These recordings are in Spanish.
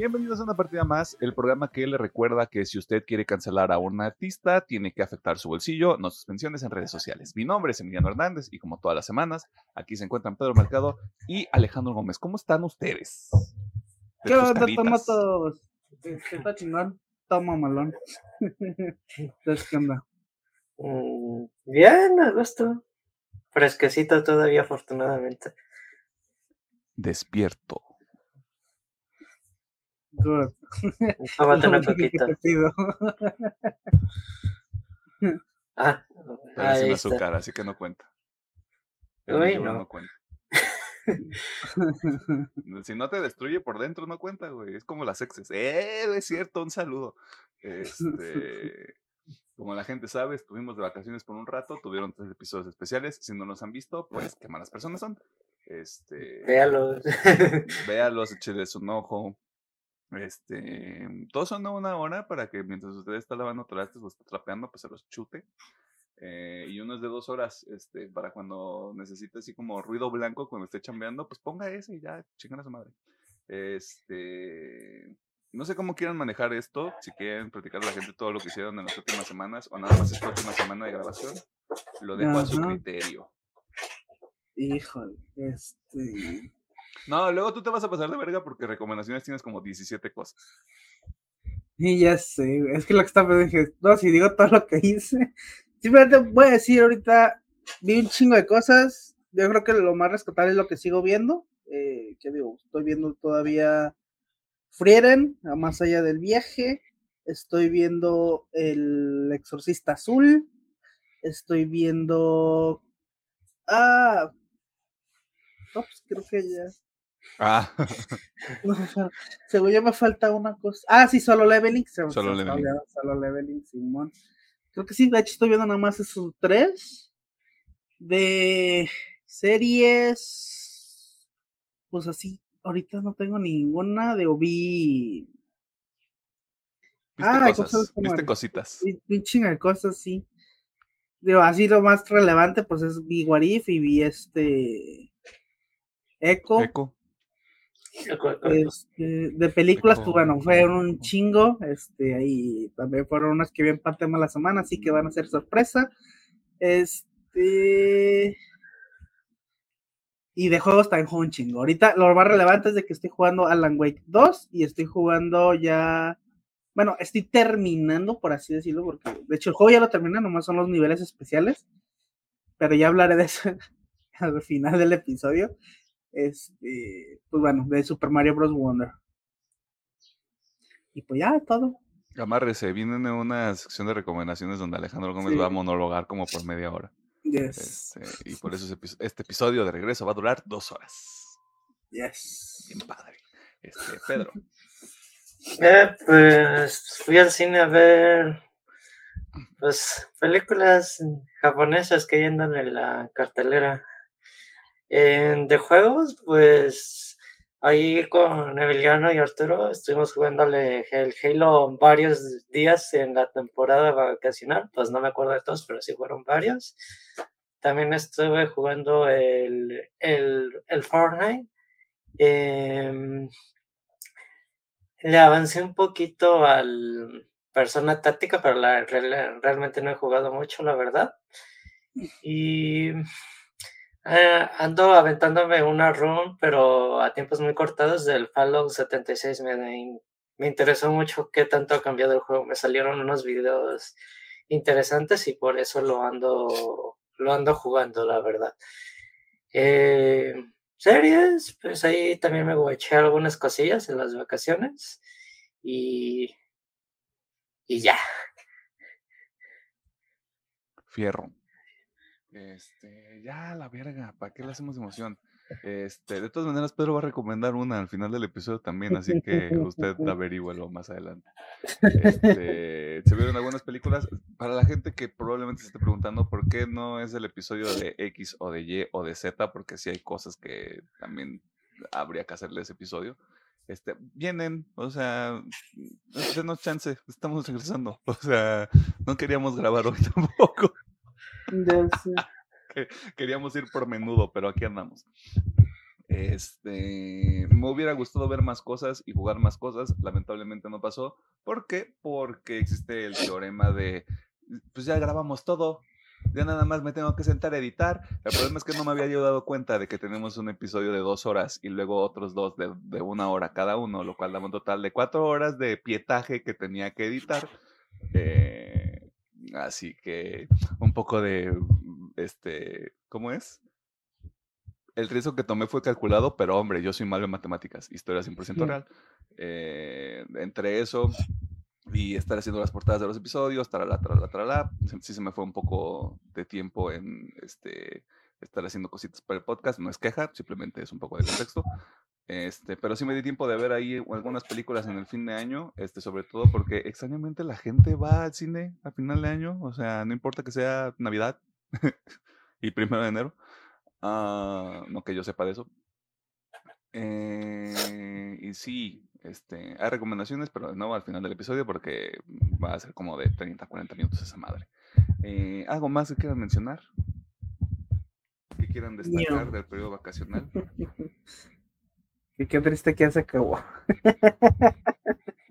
Bienvenidos a Una Partida Más, el programa que le recuerda que si usted quiere cancelar a un artista, tiene que afectar su bolsillo, no sus pensiones en redes sociales. Mi nombre es Emiliano Hernández y como todas las semanas, aquí se encuentran Pedro Mercado y Alejandro Gómez. ¿Cómo están ustedes? ¿Qué onda, tomatos? Está chingón, toma malón. Entonces, ¿qué onda? Bien, a gusto. Fresquecito todavía, afortunadamente. Despierto. Good. Una coquita. Pero sin azúcar, así que no cuenta. Uy, no cuenta. Si no te destruye por dentro, no cuenta, güey. Es como las exes. Es cierto, un saludo. Como la gente sabe, estuvimos de vacaciones por un rato, tuvieron 3 episodios especiales. Si no los han visto, pues qué malas personas son. Véalos. Véalos, échenles un ojo. Todos son 1 hora para que mientras usted está lavando trastes o está trapeando, pues se los chute. Y uno es de 2 horas, para cuando necesite así como ruido blanco cuando esté chambeando, pues ponga ese y ya, chingan a su madre. No sé cómo quieran manejar esto, si quieren platicar a la gente todo lo que hicieron en las últimas semanas o nada más esta última semana de grabación, lo dejo a su criterio. Híjole, No, luego tú te vas a pasar de verga porque recomendaciones tienes como 17 cosas. Y ya sé, es que lo que está pensando dije, no, si digo todo lo que hice, simplemente voy a decir ahorita, vi un chingo de cosas, yo creo que lo más rescatable es lo que sigo viendo, ¿qué digo? Estoy viendo todavía Frieren, a Más Allá del Viaje, estoy viendo El Exorcista Azul, estoy viendo... No, pues creo que ya. Según yo me falta una cosa. Sí, Solo Leveling. Solo Leveling, Simón. Creo que sí, de hecho estoy viendo nada más esos 3. De series. Pues así, ahorita no tengo ninguna de Obi. Viste cositas. Un chingo de cosas, sí. Digo, así lo más relevante, pues es vi Warif y vi Echo. De películas, Echo. Pues bueno, fueron un chingo, ahí también fueron unas que vi en Pantema la semana, así que van a ser sorpresa, y de juegos también juego un chingo. Ahorita lo más relevante es de que estoy jugando Alan Wake 2, y estoy jugando ya, bueno, estoy terminando, por así decirlo, porque de hecho el juego ya lo terminé, nomás son los niveles especiales, pero ya hablaré de eso al final del episodio. Pues bueno, de Super Mario Bros. Wonder. Y pues ya, todo. Amárrese, viene una sección de recomendaciones donde Alejandro Gómez va a monologar como por media hora. Yes. Y por eso este episodio de regreso va a durar 2 horas. Yes. Bien padre. Pedro. Pues fui al cine a ver películas japonesas que andan en la cartelera. De juegos, pues ahí con Emiliano y Arturo estuvimos jugándole el Halo varios días en la temporada vacacional, pues no me acuerdo de todos, pero sí fueron varios. También estuve jugando el Fortnite. Le avancé un poquito al Persona Táctica, pero realmente no he jugado mucho, la verdad. Y... ando aventándome una run, pero a tiempos muy cortados del Fallout 76. Me interesó mucho qué tanto ha cambiado el juego. Me salieron unos videos interesantes y por eso lo ando jugando, la verdad. Series, pues ahí también me guaché algunas cosillas en las vacaciones y ya. Fierro. Ya la verga, ¿para qué le hacemos emoción? De todas maneras, Pedro va a recomendar una al final del episodio también, así que usted averígüelo más adelante. Se vieron algunas películas. Para la gente que probablemente se esté preguntando por qué no es el episodio de X o de Y o de Z, porque sí hay cosas que también habría que hacerle ese episodio. Vienen, o sea, denos chance, estamos regresando. O sea, no queríamos grabar hoy tampoco. Queríamos ir por menudo, pero aquí andamos. Me hubiera gustado ver más cosas y jugar más cosas. Lamentablemente no pasó. ¿Por qué? Porque existe el teorema de, pues ya grabamos todo, ya nada más me tengo que sentar a editar. El problema es que no me había yo dado cuenta de que tenemos un episodio de 2 horas y luego otros 2 de 1 hora cada uno, lo cual daba un total de 4 horas de pietaje que tenía que editar. Así que un poco de, ¿cómo es? El riesgo que tomé fue calculado, pero hombre, yo soy malo en matemáticas, historia 100% real. Entre eso y estar haciendo las portadas de los episodios, tralala, sí se me fue un poco de tiempo en estar haciendo cositas para el podcast. No es queja, simplemente es un poco de contexto. Pero sí me di tiempo de ver ahí algunas películas en el fin de año, sobre todo porque extrañamente la gente va al cine a final de año, o sea, no importa que sea Navidad y 1 de enero. No que yo sepa de eso. Y sí, hay recomendaciones, pero no al final del episodio porque va a ser como de 30, 40 minutos esa madre. ¿Algo más que quieran mencionar? ¿Qué quieran destacar del periodo vacacional? Qué triste que ya se acabó.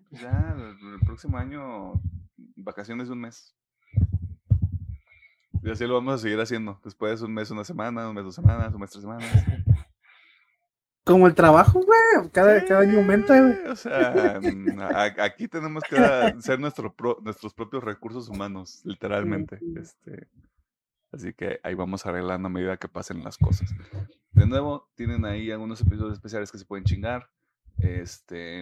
Ya, el próximo año, vacaciones de 1 mes. Y así lo vamos a seguir haciendo. Después 1 mes, 1 semana, 1 mes, 2 semanas, 1 mes, 3 semanas. Como el trabajo, güey. Cada año aumenta, güey. O sea, aquí tenemos que ser nuestros propios recursos humanos, literalmente. Así que ahí vamos arreglando a medida que pasen las cosas. De nuevo, tienen ahí algunos episodios especiales que se pueden chingar.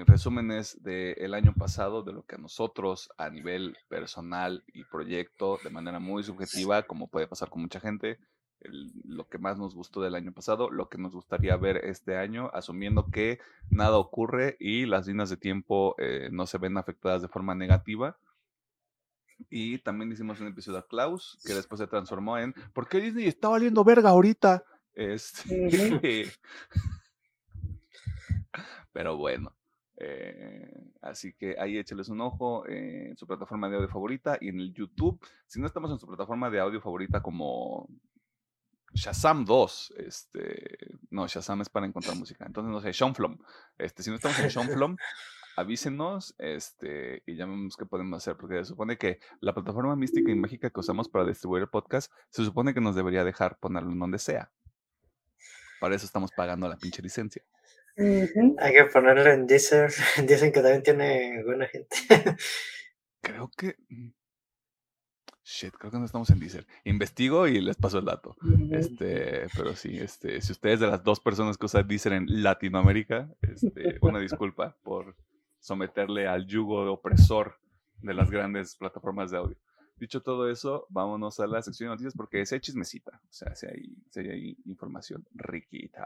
Resúmenes del año pasado, de lo que a nosotros a nivel personal y proyecto, de manera muy subjetiva, como puede pasar con mucha gente, lo que más nos gustó del año pasado, lo que nos gustaría ver este año, asumiendo que nada ocurre y las líneas de tiempo no se ven afectadas de forma negativa. Y también hicimos un episodio a Klaus, que después se transformó en ¿por qué Disney está valiendo verga ahorita? Pero bueno, así que ahí échales un ojo en su plataforma de audio favorita y en el YouTube. Si no estamos en su plataforma de audio favorita como Shazam 2, no, Shazam es para encontrar música, entonces no sé, Shonflom. Si no estamos en Shonflom, avísenos y ya vemos qué podemos hacer, porque se supone que la plataforma mística y mágica que usamos para distribuir el podcast, se supone que nos debería dejar ponerlo en donde sea. Para eso estamos pagando la pinche licencia. Uh-huh. Hay que ponerlo en Deezer. Dicen que también tiene buena gente. Creo que no estamos en Deezer. Investigo y les paso el dato. Uh-huh. Pero sí, si ustedes de las 2 personas que usan Deezer en Latinoamérica, una disculpa por someterle al yugo de opresor de las grandes plataformas de audio. Dicho todo eso, vámonos a la sección de noticias porque es chismecita. O sea, si hay información riquita.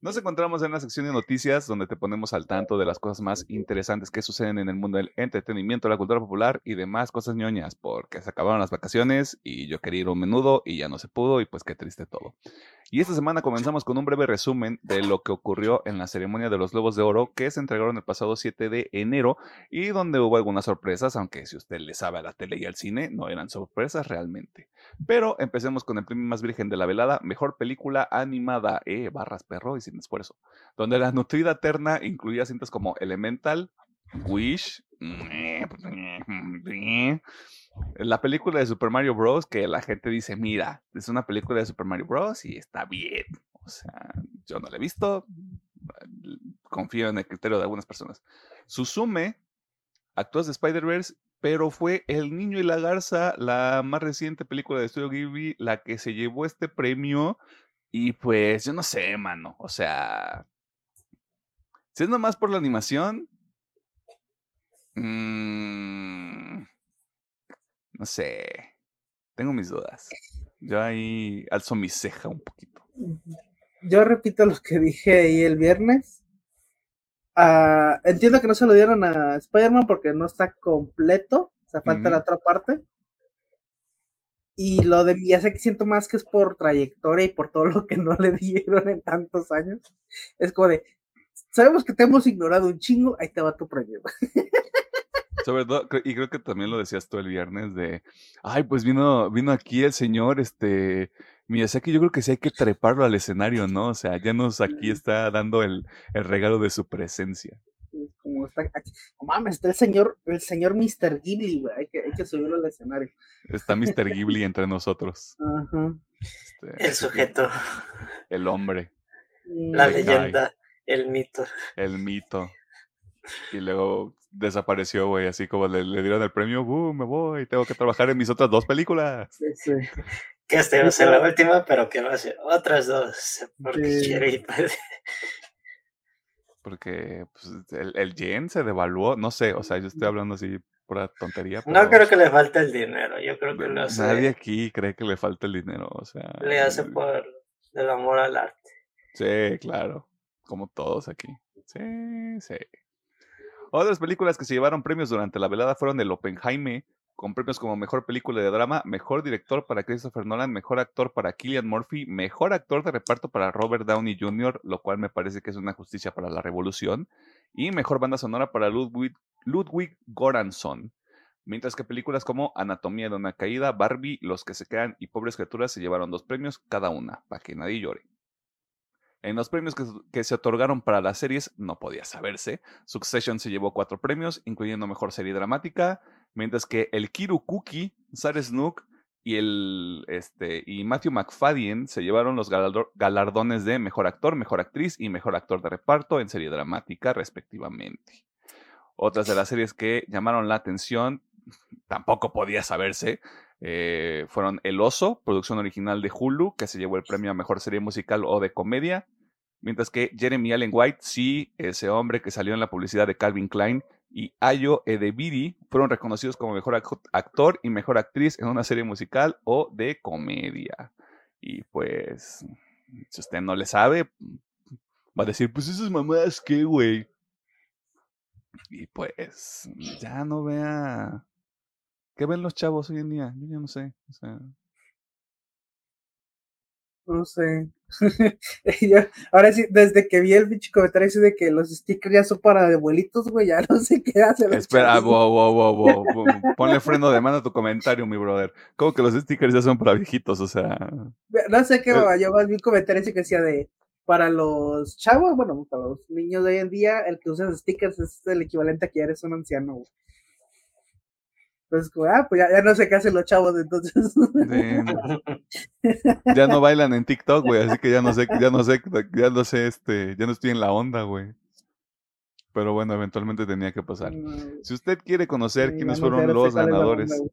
Nos encontramos en la sección de noticias donde te ponemos al tanto de las cosas más interesantes que suceden en el mundo del entretenimiento, la cultura popular y demás cosas ñoñas, porque se acabaron las vacaciones y yo quería ir a un menudo y ya no se pudo y pues qué triste todo. Y esta semana comenzamos con un breve resumen de lo que ocurrió en la ceremonia de los Globos de Oro que se entregaron el pasado 7 de enero y donde hubo algunas sorpresas, aunque si usted le sabe a la tele y al cine, no eran sorpresas realmente. Pero empecemos con el premio más virgen de la velada, mejor película animada, barras perro y sin esfuerzo, donde la nutrida terna incluía cintas como Elemental, Wish, la película de Super Mario Bros. Que la gente dice, mira, es una película de Super Mario Bros. Y está bien. O sea, yo no la he visto. Confío en el criterio de algunas personas. Suzume, actúa de Spider-Verse, pero fue El Niño y la Garza, la más reciente película de Estudio Ghibli, la que se llevó este premio. Y pues, yo no sé, mano. O sea, si es nomás por la animación, no sé, tengo mis dudas. Yo ahí alzo mi ceja un poquito. yo repito lo que dije ahí el viernes. Entiendo que no se lo dieron a Spider-Man porque no está completo, o sea, falta la otra parte. Y lo de Miyazaki que siento más que es por trayectoria y por todo lo que no le dieron en tantos años. Es como de, sabemos que te hemos ignorado un chingo, ahí te va tu premio. Sobre todo, y creo que también lo decías tú el viernes de, ay, pues vino aquí el señor, Miyazaki, yo creo que sí hay que treparlo al escenario, ¿no? O sea, ya nos aquí está dando el regalo de su presencia. Como está, aquí, oh, mames, está el señor Mr. Ghibli, güey, hay que subirlo al escenario. Está Mr. Ghibli entre nosotros. Ajá. El sujeto. El hombre. La leyenda, el mito. El mito. Y luego desapareció, güey, así como le dieron el premio, me voy, tengo que trabajar en mis otras dos películas. Sí, sí. Que este va a ser la última, pero que va a ser otras dos, porque quiere ir. Porque pues, el yen se devaluó, no sé, o sea, yo estoy hablando así pura tontería. Pero no creo que le falte el dinero, yo creo que lo hace. Nadie aquí cree que le falta el dinero, o sea. Le hace por el amor al arte. Sí, claro, como todos aquí, sí, sí. Otras películas que se llevaron premios durante la velada fueron el Oppenheimer, con premios como Mejor Película de Drama, Mejor Director para Christopher Nolan, Mejor Actor para Cillian Murphy, Mejor Actor de Reparto para Robert Downey Jr., lo cual me parece que es una justicia para la revolución, y Mejor Banda Sonora para Ludwig Göransson. Mientras que películas como Anatomía de una Caída, Barbie, Los que se quedan y Pobres Criaturas se llevaron 2 premios cada una, para que nadie llore. En los premios que se otorgaron para las series, no podía saberse. Succession se llevó 4 premios, incluyendo Mejor Serie Dramática, mientras que el Kiru Kuki, Sarah Snook y Matthew McFadden se llevaron los galardones de Mejor Actor, Mejor Actriz y Mejor Actor de Reparto en Serie Dramática, respectivamente. Otras de las series que llamaron la atención, tampoco podía saberse, fueron El Oso, producción original de Hulu, que se llevó el premio a Mejor Serie Musical o de Comedia, mientras que Jeremy Allen White, sí, ese hombre que salió en la publicidad de Calvin Klein, y Ayo Edebiri fueron reconocidos como Mejor Actor y Mejor Actriz en una serie musical o de comedia. Y pues, si usted no le sabe, va a decir, pues esas mamadas qué, güey. Y pues, ya no vea. ¿Qué ven los chavos hoy en día? Yo ya no sé. O sea, no sé. Yo, ahora sí, desde que vi el bicho comentario de que los stickers ya son para abuelitos, güey, ya no sé qué hacen. Espera, wow. Ponle freno de mano a tu comentario, mi brother. ¿Cómo que los stickers ya son para viejitos? O sea, no sé qué, mamá. Yo vi un comentario que decía de, para los chavos, bueno, para los niños de hoy en día, el que usa stickers es el equivalente a que ya eres un anciano, güey. Pues, pues ya no sé qué hacen los chavos, entonces. Sí. Ya no bailan en TikTok, güey, así que ya no estoy en la onda, güey. Pero bueno, eventualmente tenía que pasar. Si usted quiere conocer quiénes fueron los ganadores. Onda,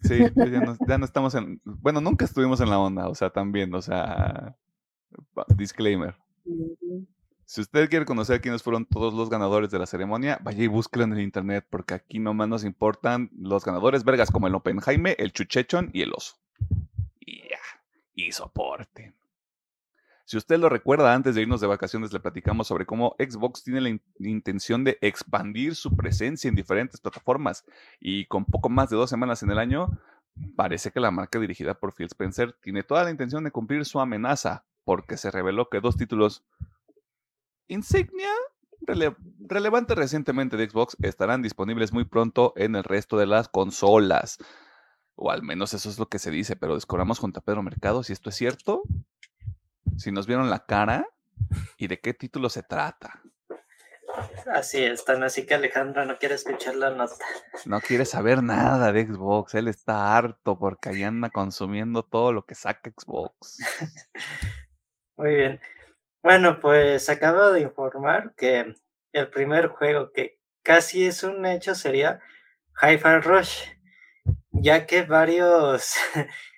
sí, pues ya no estamos en... Bueno, nunca estuvimos en la onda, o sea, también, o sea... Disclaimer. Si usted quiere conocer quiénes fueron todos los ganadores de la ceremonia, vaya y búsquelo en el internet, porque aquí nomás nos importan los ganadores vergas como el Oppenheimer, el Chuchechón y el Oso. Y soporten. Si usted lo recuerda, antes de irnos de vacaciones le platicamos sobre cómo Xbox tiene la intención de expandir su presencia en diferentes plataformas, y con poco más de 2 semanas en el año, parece que la marca dirigida por Phil Spencer tiene toda la intención de cumplir su amenaza, porque se reveló que 2 títulos insignia relevantes recientemente de Xbox estarán disponibles muy pronto en el resto de las consolas. O al menos eso es lo que se dice, pero descubramos junto a Pedro Mercado si esto es cierto, si nos vieron la cara y de qué título se trata. Así es, tan así que Alejandro no quiere escuchar la nota. No quiere saber nada de Xbox, él está harto porque ahí anda consumiendo todo lo que saca Xbox. Muy bien. Bueno, pues acabo de informar que el primer juego que casi es un hecho sería Hi-Fi Rush, ya que varios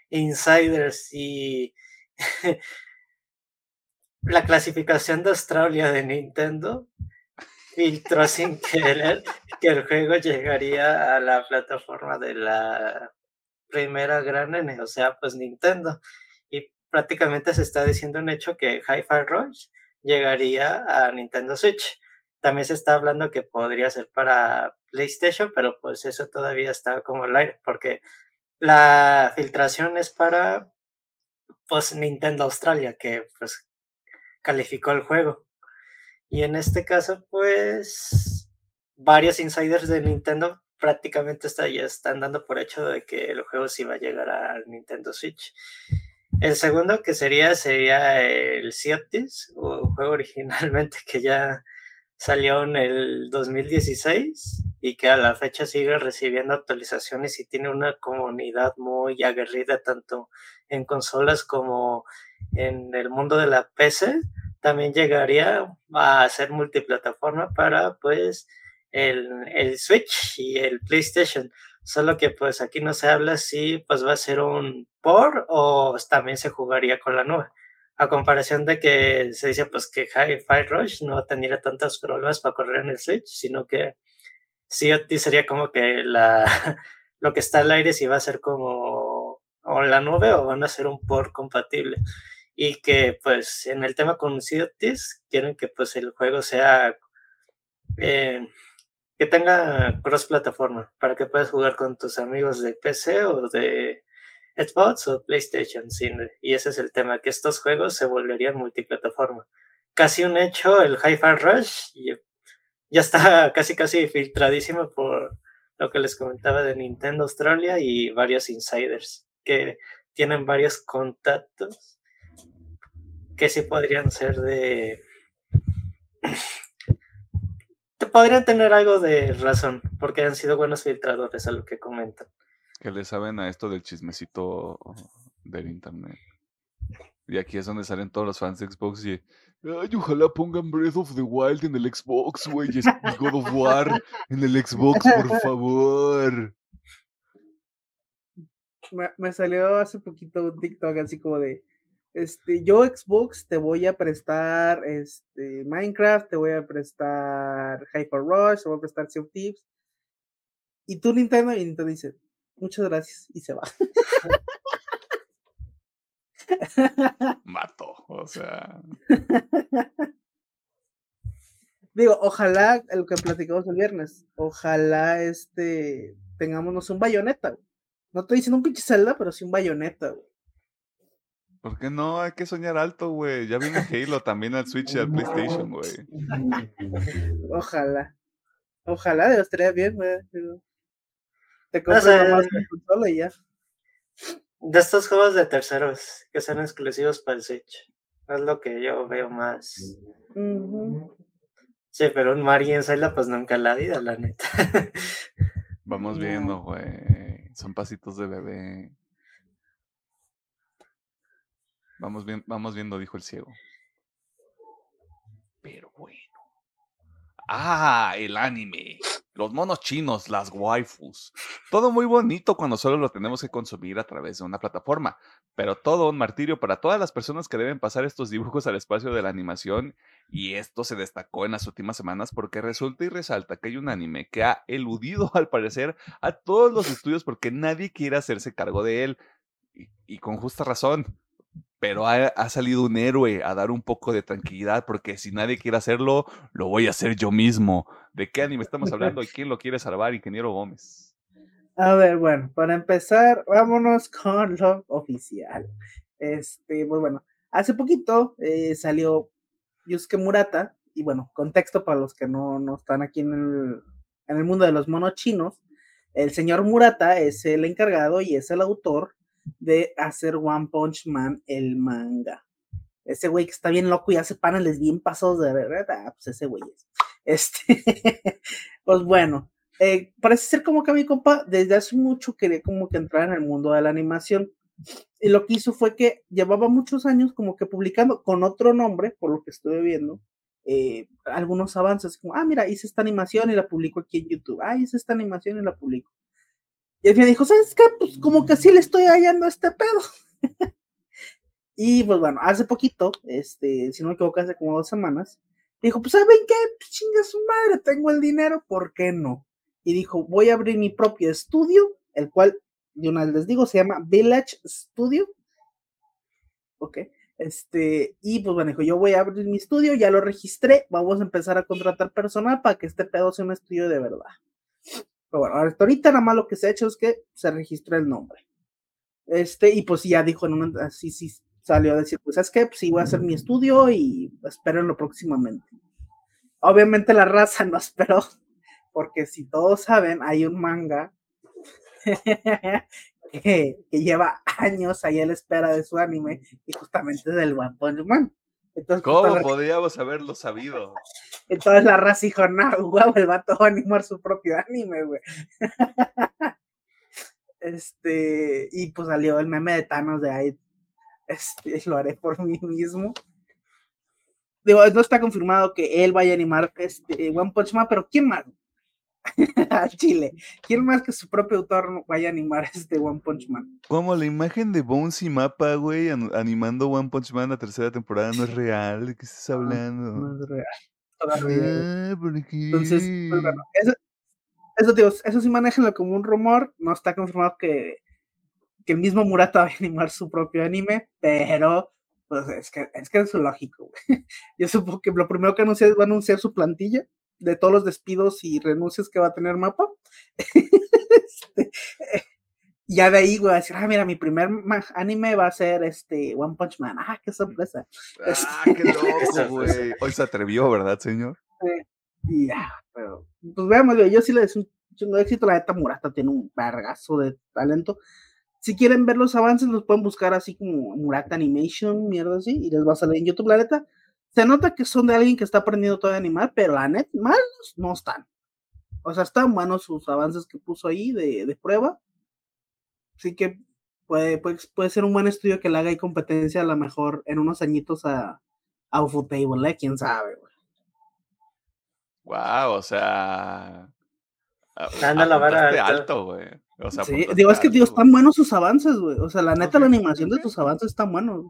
insiders y la clasificación de Australia de Nintendo filtró sin querer que el juego llegaría a la plataforma de la primera gran N, o sea, pues Nintendo. Y prácticamente se está diciendo un hecho que Hi-Fi Rush llegaría a Nintendo Switch. También se está hablando que podría ser para PlayStation, pero pues eso todavía está como al aire, porque la filtración es para pues Nintendo Australia, que pues calificó el juego. Y en este caso, pues, varios insiders de Nintendo prácticamente ya están dando por hecho de que el juego sí va a llegar al Nintendo Switch. El segundo que sería el Sea of Thieves, un juego originalmente que ya salió en el 2016 y que a la fecha sigue recibiendo actualizaciones y tiene una comunidad muy aguerrida tanto en consolas como en el mundo de la PC. También llegaría a ser multiplataforma para pues el Switch y el PlayStation, solo que pues aquí no se habla si pues va a ser un port o también se jugaría con la nube, a comparación de que se dice pues que Hi-Fi Rush no tendría tantos problemas para correr en el Switch, sino que sí sería como que lo que está al aire si va a ser como o en la nube o van a ser un port compatible. Y que pues en el tema con Sea of Thieves quieren que pues el juego sea que tenga cross plataforma para que puedas jugar con tus amigos de PC o de Xbox o PlayStation, sí, y ese es el tema, que estos juegos se volverían multiplataforma. Casi un hecho el Hi-Fi Rush, ya está casi filtradísimo por lo que les comentaba de Nintendo Australia y varios insiders que tienen varios contactos que sí podrían ser podrían tener algo de razón, porque han sido buenos filtradores a lo que comentan. Que le saben a esto del chismecito del internet. Y aquí es donde salen todos los fans de Xbox y... Ay, ojalá pongan Breath of the Wild en el Xbox, güey. Y God of War en el Xbox, por favor. Me salió hace poquito un TikTok así como de... yo Xbox te voy a prestar Minecraft, te voy a prestar Hi-Fi Rush, te voy a prestar Sea of Thieves. Y tú Nintendo dice, muchas gracias, y se va. Mato, o sea. Digo, ojalá, lo que platicamos el viernes, ojalá tengámonos un Bayonetta, güey. No estoy diciendo un pinche Zelda, pero sí un Bayonetta, güey. ¿Por qué no? Hay que soñar alto, güey. Ya viene Halo también al Switch y al PlayStation, güey. Ojalá, de los tres bien, güey. Te compras nomás el control y ya. De estos juegos de terceros que sean exclusivos para el Switch. Es lo que yo veo más. Uh-huh. Sí, pero un Mario en Zelda, pues nunca la vida, la neta. Vamos viendo, güey. Son pasitos de bebé. Vamos viendo, dijo el ciego. Pero bueno. ¡Ah! El anime. Los monos chinos, las waifus. Todo muy bonito cuando solo lo tenemos que consumir a través de una plataforma. Pero todo un martirio para todas las personas que deben pasar estos dibujos al espacio de la animación. Y esto se destacó en las últimas semanas porque resulta y resalta que hay un anime que ha eludido, al parecer, a todos los estudios porque nadie quiere hacerse cargo de él. Y con justa razón. Pero ha salido un héroe a dar un poco de tranquilidad, porque si nadie quiere hacerlo, lo voy a hacer yo mismo. ¿De qué anime estamos hablando y quién lo quiere salvar, ingeniero Gómez? A ver, bueno, para empezar, vámonos con lo oficial. Pues bueno, hace poquito salió Yusuke Murata, y bueno, contexto para los que no están aquí en el mundo de los monos chinos, el señor Murata es el encargado y es el autor de hacer One Punch Man el manga. Ese güey que está bien loco y hace paneles bien pasados de verdad, pues ese güey es. Pues bueno, parece ser como que mi compa desde hace mucho quería como que entrar en el mundo de la animación, y lo que hizo fue que llevaba muchos años como que publicando con otro nombre, por lo que estuve viendo, algunos avances, como, mira, hice esta animación y la publico aquí en YouTube, hice esta animación y la publico. Y él me dijo, ¿sabes qué? Pues como que sí le estoy hallando este pedo. Y pues bueno, hace poquito, si no me equivoco, hace como 2 semanas, dijo, pues ¿saben qué? Pues chinga su madre, tengo el dinero, ¿por qué no? Y dijo, voy a abrir mi propio estudio, el cual, de una vez les digo, se llama Village Studio. Ok. Y pues bueno, dijo, yo voy a abrir mi estudio, ya lo registré, vamos a empezar a contratar personal para que este pedo sea un estudio de verdad. Pero bueno, hasta ahorita nada más lo que se ha hecho es que se registró el nombre. Y pues ya dijo, en una, así sí salió a decir, pues, ¿sabes qué? Pues sí, voy a hacer mi estudio y espérenlo próximamente. Obviamente la raza no esperó, porque si todos saben, hay un manga que lleva años ahí a la espera de su anime, y justamente es del One Punch Man. Entonces, ¿cómo podríamos haberlo sabido? Entonces la raza dijo, no, güey, el vato va a animar su propio anime, güey. Y pues salió el meme de Thanos de ahí, lo haré por mí mismo. Digo, no está confirmado que él vaya a animar One Punch Man, pero ¿quién más? Al chile, ¿quién más que su propio autor vaya a animar One Punch Man? Como la imagen de Bones y MAPPA, güey, animando One Punch Man la tercera temporada no es real. ¿De qué estás hablando? No es real. Todavía. Ah, ¿por qué? Entonces, pues, bueno, eso sí, manéjenlo como un rumor. No está confirmado que el mismo Murata va a animar su propio anime, pero pues es que es lógico, güey. Yo supongo que lo primero que anuncia es, va a anunciar su plantilla de todos los despidos y renuncias que va a tener MAPPA. Ya de ahí, güey, a decir, ah, mira, mi primer anime va a ser One Punch Man. Ah, qué sorpresa. Ah, qué loco, güey. Hoy se atrevió, ¿verdad, señor? Ya, pero pues veamos, güey, yo sí le deseo un chingo de éxito. La neta, Murata tiene un vergazo de talento. Si quieren ver los avances, los pueden buscar así como Murata Animation, mierda así, y les va a salir en YouTube, la neta. Se nota que son de alguien que está aprendiendo todavía a animar, pero la neta, malos no están. O sea, están buenos sus avances que puso ahí de prueba. Así que puede ser un buen estudio que le haga ahí competencia a lo mejor en unos añitos a Ufotable, ¿eh? Quién sabe, güey. Wow, o sea... Anda la vara alto, güey. O sea, sí, digo, es que tío, están buenos sus avances, güey. O sea, la neta, la animación de tus avances está buena, güey.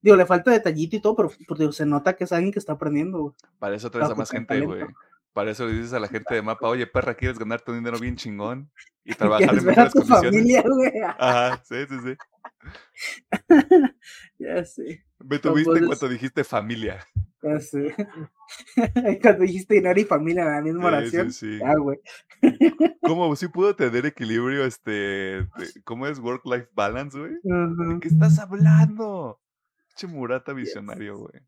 Digo, le falta detallito y todo, pero digo, se nota que es alguien que está aprendiendo, güey. Para eso traes a más gente, güey. Para eso le dices a la gente de MAPPA, oye, perra, ¿quieres ganarte un dinero bien chingón? Y trabajar en mejores condiciones. Familia, güey. Ajá, sí. Ya sé. Me tuviste cuando dijiste familia. Ya sé. Cuando dijiste dinero y familia en la misma oración. Sí, sí. Ah, güey. ¿Cómo sí pudo tener equilibrio, ¿cómo es work-life balance, güey? Uh-huh. ¿De qué estás hablando? Che Murata visionario, güey. Yes.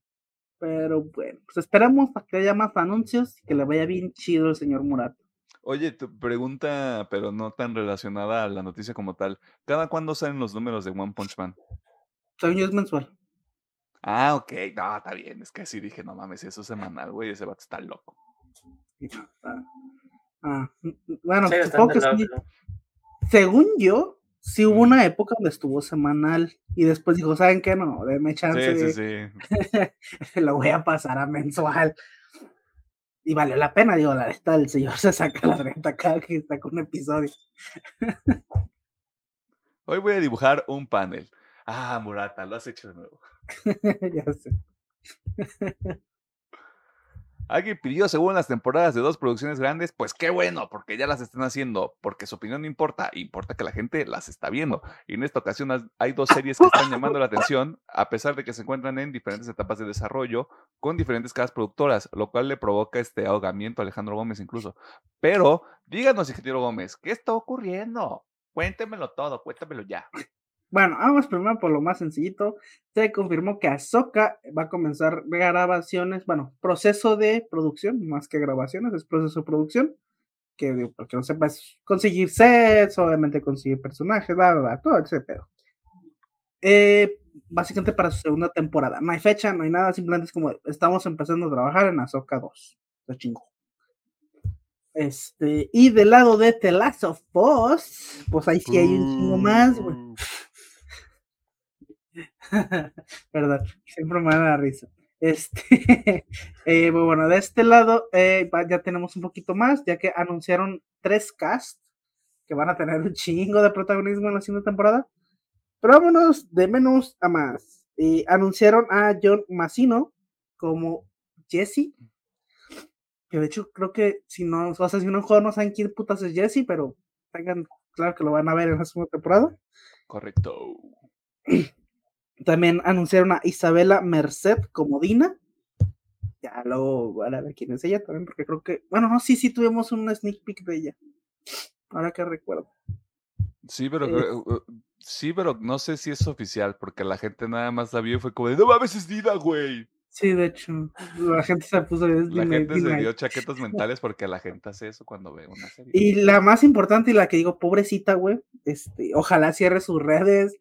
Pero bueno, pues esperamos a que haya más anuncios y que le vaya bien chido el señor Murata. Oye, tu pregunta, pero no tan relacionada a la noticia como tal. ¿Cada cuándo salen los números de One Punch Man? Según yo es mensual. Ah, ok. No, está bien. Es que así dije, no mames, eso es semanal, güey. Ese vato está loco. Bueno, sí, supongo que sí. Según yo, sí hubo una época donde estuvo semanal y después dijo, ¿saben qué? No, denme chance. Sí. Lo voy a pasar a mensual. Y valió la pena, digo, la neta, el señor se saca la renta cada que saca un episodio. Hoy voy a dibujar un panel. Ah, Murata, lo has hecho de nuevo. Ya sé. Alguien pidió según las temporadas de 2 producciones grandes, pues qué bueno, porque ya las están haciendo, porque su opinión no importa, importa que la gente las está viendo. Y en esta ocasión hay 2 series que están llamando la atención, a pesar de que se encuentran en diferentes etapas de desarrollo, con diferentes casas productoras, lo cual le provoca ahogamiento a Alejandro Gómez incluso. Pero, díganos, ingeniero Gómez, ¿qué está ocurriendo? Cuéntemelo todo, cuéntamelo ya. Bueno, vamos primero por lo más sencillito. Se confirmó que Ahsoka va a comenzar grabaciones, bueno, proceso de producción, más que grabaciones, es proceso de producción, que digo, porque no sepas conseguir sets, obviamente conseguir personajes, bla, bla, bla, todo ese pedo. Básicamente para su segunda temporada. No hay fecha, no hay nada, simplemente es como estamos empezando a trabajar en Ahsoka 2. Lo chingo. Y del lado de The Last of Us, pues ahí sí hay un chingo más, güey. Perdón, siempre me da la risa. Bueno, de este lado ya tenemos un poquito más, ya que anunciaron 3 casts que van a tener un chingo de protagonismo en la segunda temporada. Pero vámonos de menos a más. Anunciaron a John Massino como Jesse. Que de hecho creo que si no, o sea, si no juegan, no saben quién putas es Jesse, pero tengan claro que lo van a ver en la segunda temporada. Correcto. También anunciaron a Isabela Merced como Dina. Ya luego van a ver quién es ella también, porque creo que... Bueno, no, sí tuvimos un sneak peek de ella. Ahora que recuerdo. Sí, pero... Sí, pero no sé si es oficial, porque la gente nada más la vio y fue como de, ¡no mames, es Dina, güey! Sí, de hecho, la gente se puso... La gente se dio chaquetas mentales porque la gente hace eso cuando ve una serie. Y la más importante y la que digo, pobrecita, güey, ojalá cierre sus redes,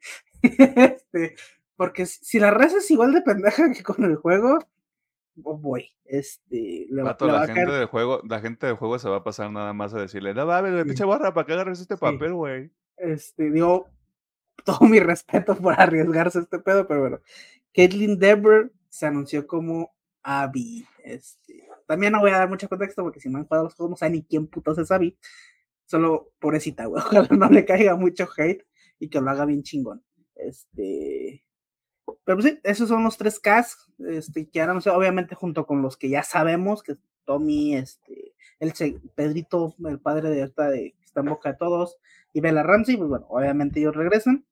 porque si la raza es igual de pendeja que con el juego, oh boy, la gente del juego se va a pasar nada más a decirle, no mames, sí, pinche barra, ¿para qué agarres este papel, güey? Digo... Todo mi respeto por arriesgarse este pedo, pero bueno. Kaitlyn Dever se anunció como Abby. También no voy a dar mucho contexto porque si no han jugado los juegos no saben ni quién putos es Abby. Solo pobrecita, güey. Ojalá no le caiga mucho hate y que lo haga bien chingón. Pero pues sí, esos son los 3Ks que ahora no sé, obviamente junto con los que ya sabemos, que Tommy, Pedrito, el padre de esta de que está en boca de todos, y Bella Ramsey, pues bueno, obviamente ellos regresan.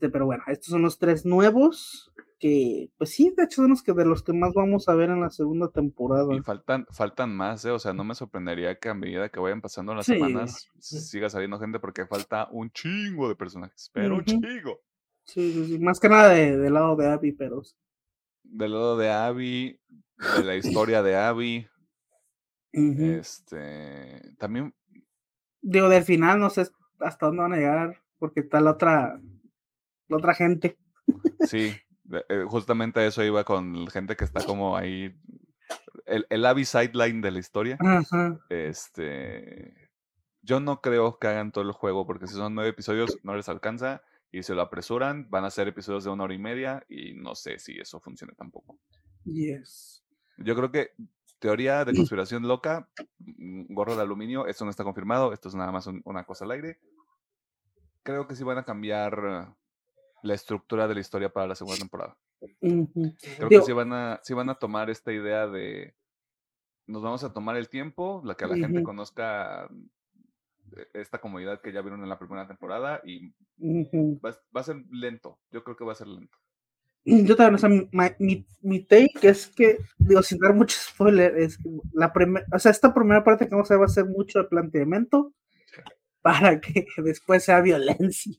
Pero bueno, estos son los 3 nuevos que, pues sí, de hecho son los que de los que más vamos a ver en la segunda temporada. Y faltan más, o sea, no me sorprendería que a medida que vayan pasando las semanas siga saliendo gente porque falta un chingo de personajes, pero un chingo. Sí, más que nada del lado de Abby, pero... Del lado de Abby, de la historia de Abby. También... Digo, del final no sé hasta dónde van a llegar, porque está la otra gente. Sí, justamente eso iba con gente que está como ahí, el Abby sideline de la historia. Ajá. Yo no creo que hagan todo el juego, porque si son 9 episodios no les alcanza, y se lo apresuran, van a ser episodios de 1 hora y media, y no sé si eso funcione tampoco. Yes. Yo creo que... Teoría de conspiración loca, gorro de aluminio, esto no está confirmado, esto es nada más una cosa al aire. Creo que sí van a cambiar la estructura de la historia para la segunda temporada. Creo que sí van a tomar esta idea de nos vamos a tomar el tiempo, la que la gente conozca esta comodidad que ya vieron en la primera temporada y va a ser lento, yo creo que va a ser lento. Yo también, o sea, mi take es que, digo, sin dar mucho spoiler, es que esta primera parte que vamos a ver va a ser mucho de planteamiento para que después sea violencia.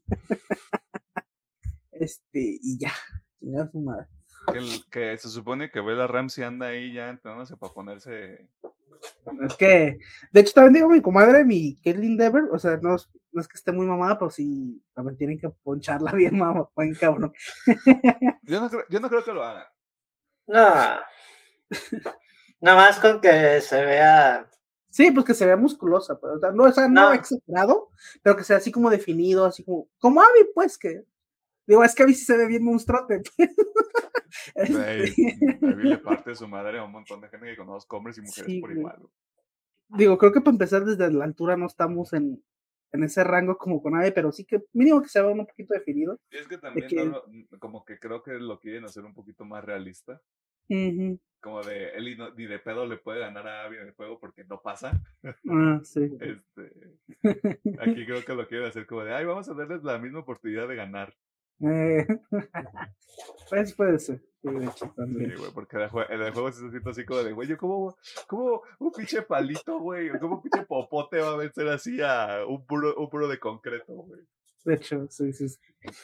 Y ya, chingada su madre. Que se supone que Bella Ramsey anda ahí ya entrenándose para ponerse... Es que, de hecho, también digo, mi comadre, mi Kaitlyn Dever, o sea, no es que esté muy mamada, pero sí, también tienen que poncharla bien, mamá, buen cabrón. Yo no creo que lo hagan. No. Nada más con que se vea... Sí, pues que se vea musculosa, pero, no exagerado, pero que sea así como definido, así como Abby, pues, que... Digo, es que Abby sí se ve bien monstruote. Abby le parte de su madre a un montón de gente que conozco, hombres y mujeres por igual. Digo, creo que para empezar desde la altura no estamos en ese rango como con Abby, pero sí que mínimo que se vea un poquito definido. Y es que también de que... como que creo que lo quieren hacer un poquito más realista. Como de él ni de pedo le puede ganar a Abby en el juego porque no pasa. Ah, sí. Aquí creo que lo quieren hacer como de, ay, vamos a darles la misma oportunidad de ganar. Pues puede ser, de hecho, también. Sí, güey, porque el juego se siente así como de, güey, yo como un pinche palito, güey, como un pinche popote va a vencer así a un puro de concreto, güey. De hecho, sí.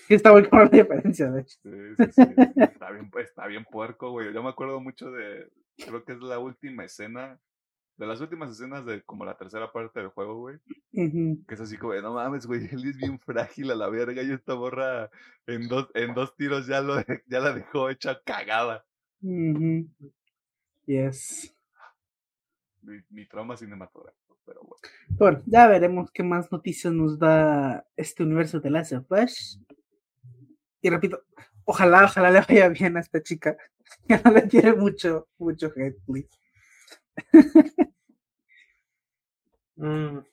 Está muy clara la diferencia, de hecho. Sí. Está bien puerco, güey. Yo me acuerdo mucho de, creo que es la última escena, de las últimas escenas de como la tercera parte del juego, güey. Que es así como, no mames, güey, él es bien frágil a la verga y esta morra en dos tiros ya la dejó hecha cagada. Yes. Mi trauma cinematográfico, pero bueno. Bueno, ya veremos qué más noticias nos da este universo de Last of Us. Y repito, ojalá le vaya bien a esta chica. Que no le tiene mucho hate, please. Solo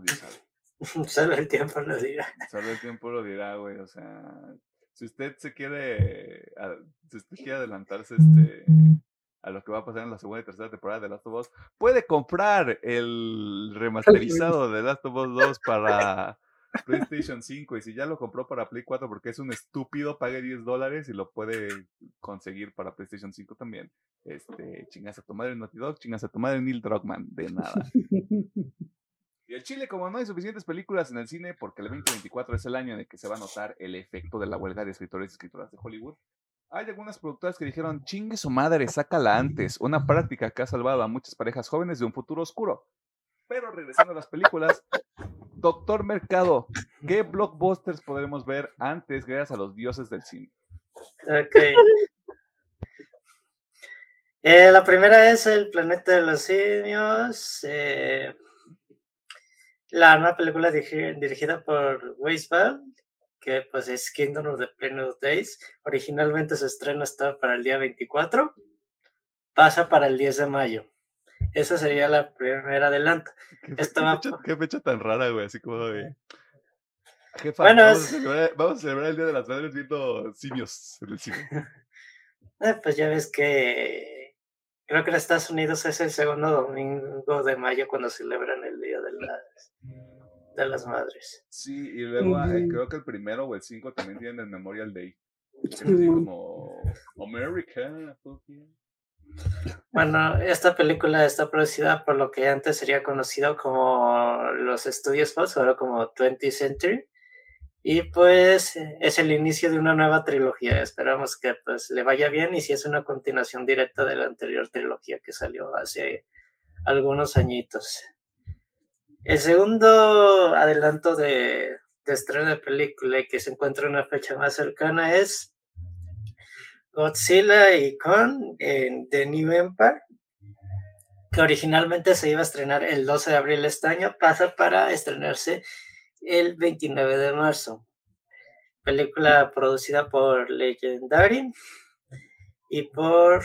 Dios sabe. Solo el tiempo lo dirá, güey. O sea, si usted quiere adelantarse a lo que va a pasar en la segunda y tercera temporada de Last of Us, puede comprar el remasterizado de Last of Us 2 para PlayStation 5, y si ya lo compró para Play 4 porque es un estúpido, pague $10 y lo puede conseguir para PlayStation 5 también. Chingas a tu madre Naughty Dog, chingas a tu madre Neil Druckmann, de nada. Y el Chile, como no hay suficientes películas en el cine, porque el 2024 es el año en el que se va a notar el efecto de la huelga de escritores y escritoras de Hollywood, hay algunas productoras que dijeron, chingue su madre, sácala antes, una práctica que ha salvado a muchas parejas jóvenes de un futuro oscuro. Pero regresando a las películas, Doctor Mercado, ¿qué blockbusters podremos ver antes gracias a los dioses del cine? Ok. La primera es El Planeta de los Simios, la nueva película dirigida por Weisbald, que pues es Kingdom of the Planet of the Apes. Originalmente su estreno estaba para el día 24, pasa para el 10 de mayo. Esa sería la primera adelanto. ¿Qué fecha tan rara, güey? Así como de... Jefa, bueno, vamos a celebrar el Día de las Madres viendo simios en el cine. Pues ya ves que... Creo que en Estados Unidos es el segundo domingo de mayo cuando celebran el Día de las Madres. Sí, y luego creo que el primero o el 5 también tienen el Memorial Day. Así como... America, Bueno, esta película está producida por lo que antes sería conocido como los estudios Fox, ahora como 20th Century, y pues es el inicio de una nueva trilogía. Esperamos que pues le vaya bien, y si es una continuación directa de la anterior trilogía que salió hace algunos añitos. El segundo adelanto de estreno de película que se encuentra en una fecha más cercana es Godzilla y Kong en The New Empire, que originalmente se iba a estrenar el 12 de abril este año, pasa para estrenarse el 29 de marzo. Película producida por Legendary y por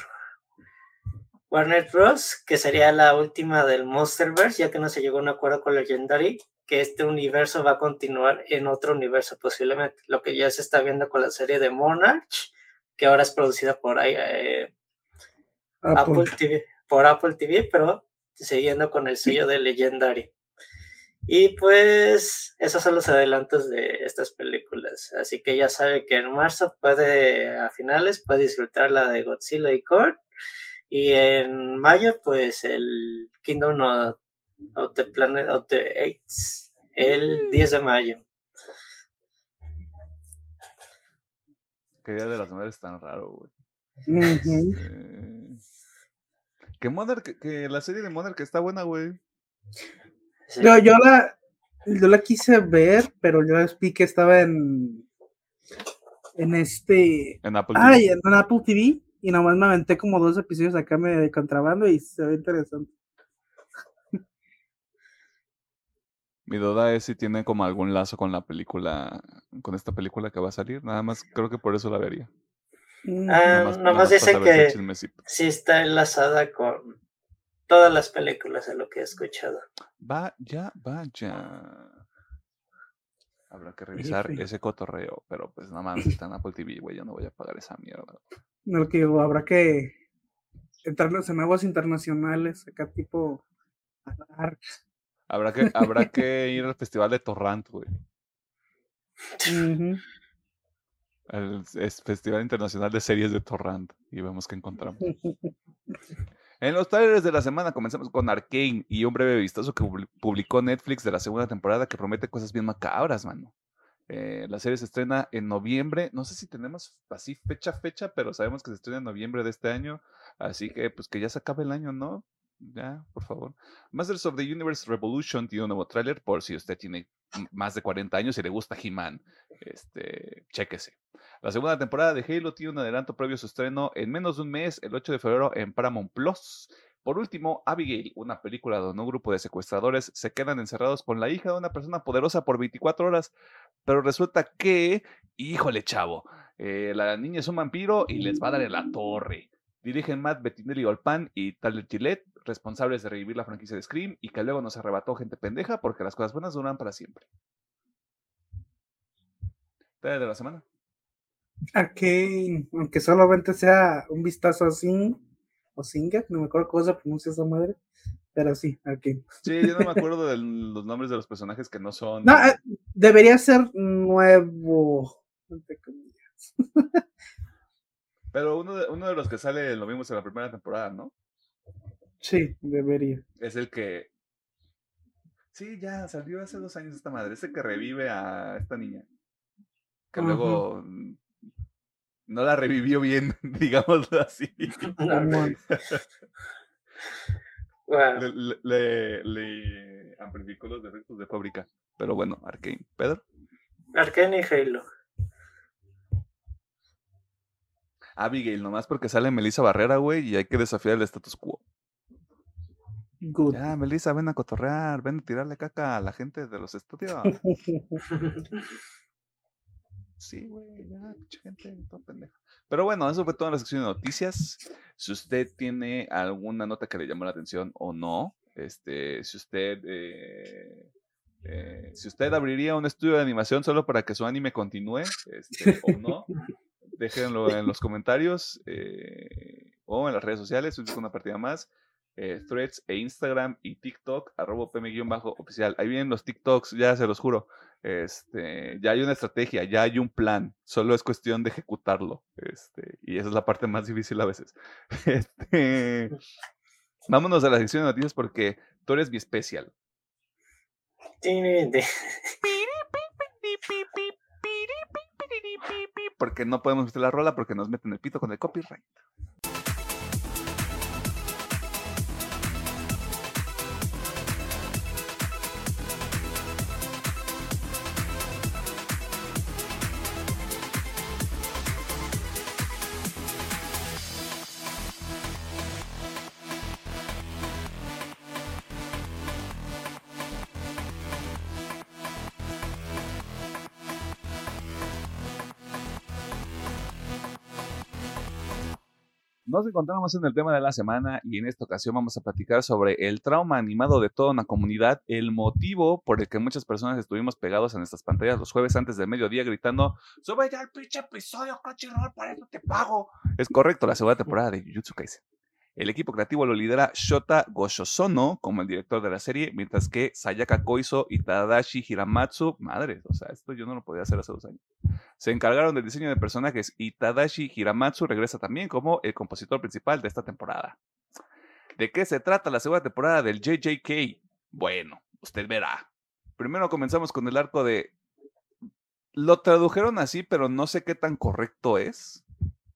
Warner Bros., que sería la última del Monsterverse, ya que no se llegó a un acuerdo con Legendary, que este universo va a continuar en otro universo posiblemente, lo que ya se está viendo con la serie de Monarch, que ahora es producida por Apple TV, pero siguiendo con el sello de Legendary. Y pues esos son los adelantos de estas películas, así que ya sabe que en marzo a finales puede disfrutar la de Godzilla y Kong, y en mayo pues el Kingdom of the Planet of the Apes el 10 de mayo. Que Día de las Madres tan raro, güey. Uh-huh. Que la serie de Monarch está buena, güey. Sí. Yo la quise ver, pero yo vi que estaba en Apple TV. En Apple TV, y nomás me aventé como 2 episodios acá de contrabando y se ve interesante. Mi duda es si tiene como algún lazo con la película, con esta película que va a salir. Nada más creo que por eso la vería. Nomás dice que sí está enlazada con todas las películas de lo que he escuchado. Vaya. Habrá que revisar ese cotorreo, pero pues nada más está en Apple TV, güey, yo no voy a pagar esa mierda. No, que habrá que entrarnos en aguas internacionales, acá tipo... Habrá que ir al festival de Torrent, güey. Uh-huh. El Festival Internacional de Series de Torrent. Y vemos qué encontramos. En los trailers de la semana comenzamos con Arcane y un breve vistazo que publicó Netflix de la segunda temporada, que promete cosas bien macabras, mano. La serie se estrena en noviembre. No sé si tenemos así fecha, pero sabemos que se estrena en noviembre de este año. Así que pues que ya se acabe el año, ¿no? Ya, por favor. Masters of the Universe Revolution tiene un nuevo tráiler, por si usted tiene más de 40 años y le gusta He-Man. Chéquese. La segunda temporada de Halo tiene un adelanto previo a su estreno en menos de un mes, el 8 de febrero en Paramount Plus. Por último, Abigail, una película donde un grupo de secuestradores se quedan encerrados con la hija de una persona poderosa por 24 horas, pero resulta que, híjole chavo, la niña es un vampiro y les va a dar en la torre. Dirigen Matt Bettinelli Olpan y Tyler Gillette, responsables de revivir la franquicia de Scream, y que luego nos arrebató gente pendeja, porque las cosas buenas duran para siempre. Tarea de la semana. Arcane, aunque solamente sea un vistazo así, o Singa, no me acuerdo cómo se pronuncia esa madre, pero sí, Arcane. Sí, yo no me acuerdo de los nombres de los personajes que no son... No, debería ser nuevo, entre comillas. Pero uno de los que sale, lo vimos en la primera temporada, ¿no? Sí, debería. Es el que... Sí, ya salió hace 2 años esta madre. Es el que revive a esta niña. Que luego... no la revivió bien, digámoslo así. Wow. Le amplificó los defectos de fábrica. Pero bueno, Arkane. ¿Pedro? Arkane y Halo. Abigail, nomás porque sale Melissa Barrera, güey, y hay que desafiar el status quo. Good. Ya, Melissa, ven a cotorrear, ven a tirarle caca a la gente de los estudios. Sí, güey, ya, mucha gente, todo pendejo. Pero bueno, eso fue toda la sección de noticias. Si usted tiene alguna nota que le llamó la atención o no, si usted abriría un estudio de animación solo para que su anime continúe, o no, déjenlo en los comentarios, o en las redes sociales. Subimos una partida más, Threads e Instagram y TikTok, @pm_oficial. Ahí vienen los TikToks, ya se los juro. Ya hay una estrategia, ya hay un plan, solo es cuestión de ejecutarlo. Y esa es la parte más difícil a veces. Vámonos a la sección de noticias porque tú eres mi especial. Porque no podemos meter la rola porque nos meten el pito con el copyright. Nos encontramos en el tema de la semana y en esta ocasión vamos a platicar sobre el trauma animado de toda una comunidad, el motivo por el que muchas personas estuvimos pegados en nuestras pantallas los jueves antes del mediodía gritando ¡sube ya el pinche episodio, Crunchyroll, por eso te pago! Es correcto, la segunda temporada de Jujutsu Kaisen. El equipo creativo lo lidera Shota Goshosono como el director de la serie, mientras que Sayaka Koiso y Tadashi Hiramatsu, madre, o sea, esto yo no lo podía hacer hace 2 años, se encargaron del diseño de personajes y Tadashi Hiramatsu regresa también como el compositor principal de esta temporada. ¿De qué se trata la segunda temporada del JJK? Bueno, usted verá. Primero comenzamos con el arco de... Lo tradujeron así, pero no sé qué tan correcto es.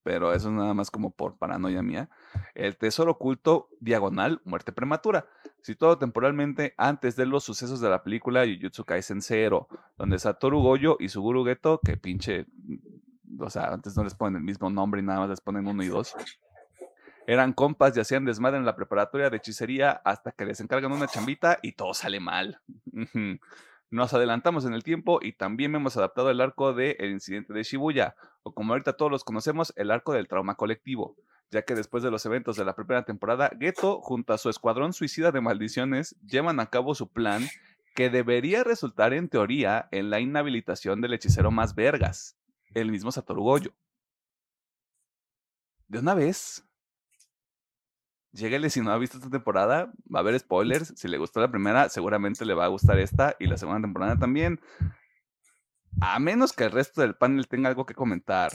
Pero eso es nada más como por paranoia mía. El tesoro oculto, diagonal, muerte prematura. Situado temporalmente antes de los sucesos de la película Jujutsu Kaisen 0, donde Satoru Gojo y Suguru Geto, que pinche... O sea, antes no les ponen el mismo nombre y nada más les ponen 1 y 2. Eran compas y hacían desmadre en la preparatoria de hechicería hasta que les encargan una chambita y todo sale mal. Nos adelantamos en el tiempo y también hemos adaptado el arco de El Incidente de Shibuya, o como ahorita todos los conocemos, el arco del trauma colectivo, ya que después de los eventos de la primera temporada, Geto, junto a su escuadrón suicida de maldiciones, llevan a cabo su plan que debería resultar en teoría en la inhabilitación del hechicero más vergas, el mismo Satoru Gojo. De una vez... Lléguele si no ha visto esta temporada, va a haber spoilers. Si le gustó la primera, seguramente le va a gustar esta y la segunda temporada también. A menos que el resto del panel tenga algo que comentar.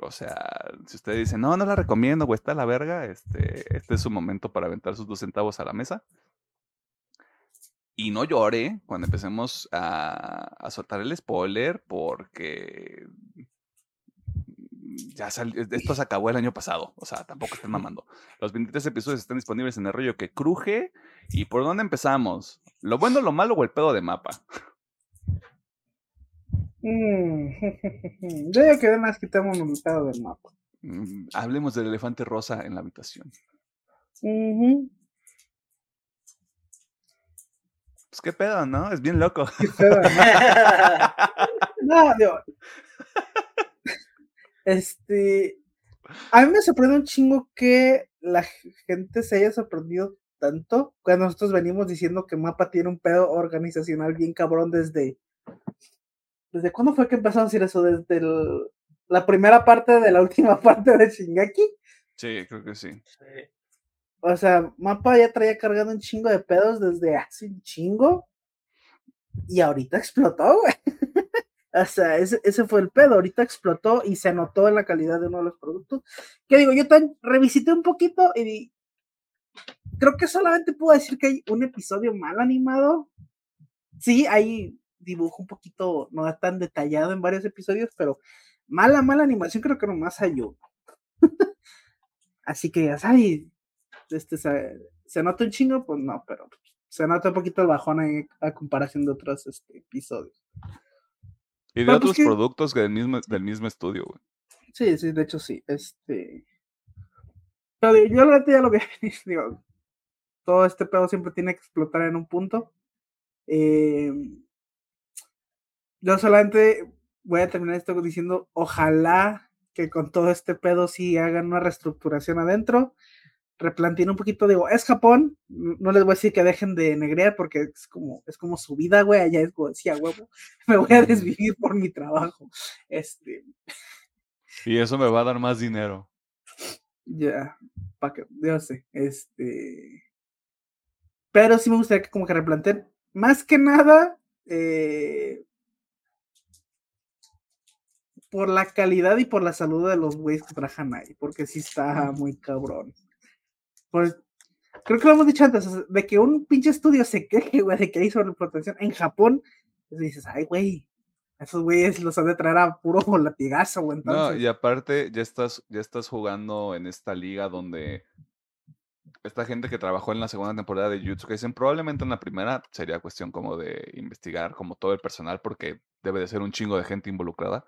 O sea, si usted dice, no la recomiendo, güey, está la verga. Este es su momento para aventar sus 2 centavos a la mesa. Y no llore cuando empecemos a soltar el spoiler porque... Ya salió, esto se acabó el año pasado, o sea, tampoco estén mamando. Los 23 episodios están disponibles en el rollo que cruje. ¿Y por dónde empezamos? ¿Lo bueno, lo malo o el pedo de MAPPA? Yo digo que además quitamos el pedo del MAPPA. Hablemos del elefante rosa en la habitación. Pues qué pedo, ¿no? Es bien loco. ¿Qué pedo, no? No, digo... a mí me sorprende un chingo que la gente se haya sorprendido tanto cuando nosotros venimos diciendo que MAPPA tiene un pedo organizacional bien cabrón ¿Desde cuándo fue que empezaron a decir eso? ¿Desde la primera parte de la última parte de Shingeki? Sí, creo que sí. O sea, MAPPA ya traía cargando un chingo de pedos desde hace un chingo. y ahorita explotó, güey. O sea, ese fue el pedo, ahorita explotó y se notó en la calidad de uno de los productos. Que digo, yo revisité un poquito y creo que solamente puedo decir que hay un episodio mal animado. Sí, hay dibujo un poquito, no es tan detallado en varios episodios, pero mala animación creo que nomás hay uno. Así que ya sabes, se nota un chingo, pues no, pero se nota un poquito el bajón a comparación de otros episodios. Y de pero otros pues productos que del mismo estudio, güey. Sí, de hecho sí. Pero yo la verdad ya lo vi. Digo, todo este pedo siempre tiene que explotar en un punto. Yo solamente voy a terminar esto diciendo, ojalá que con todo este pedo sí hagan una reestructuración adentro. Replanteen un poquito, digo, es Japón, no les voy a decir que dejen de negrear porque es como su vida, güey, allá es como decía, huevo, me voy a desvivir por mi trabajo. Y eso me va a dar más dinero. Ya, para que, yo sé, pero sí me gustaría que como que replanteen, más que nada, por la calidad y por la salud de los güeyes que trabajan ahí, porque sí está muy cabrón. Pues, creo que lo hemos dicho antes, de que un pinche estudio se queje, güey, de que hay sobreexplotación en Japón, pues dices, ay, güey, esos güeyes los han de traer a puro latigazo, güey, entonces. No, y aparte, ya estás jugando en esta liga donde esta gente que trabajó en la segunda temporada de Jujutsu Kaisen, probablemente en la primera sería cuestión como de investigar como todo el personal, porque debe de ser un chingo de gente involucrada.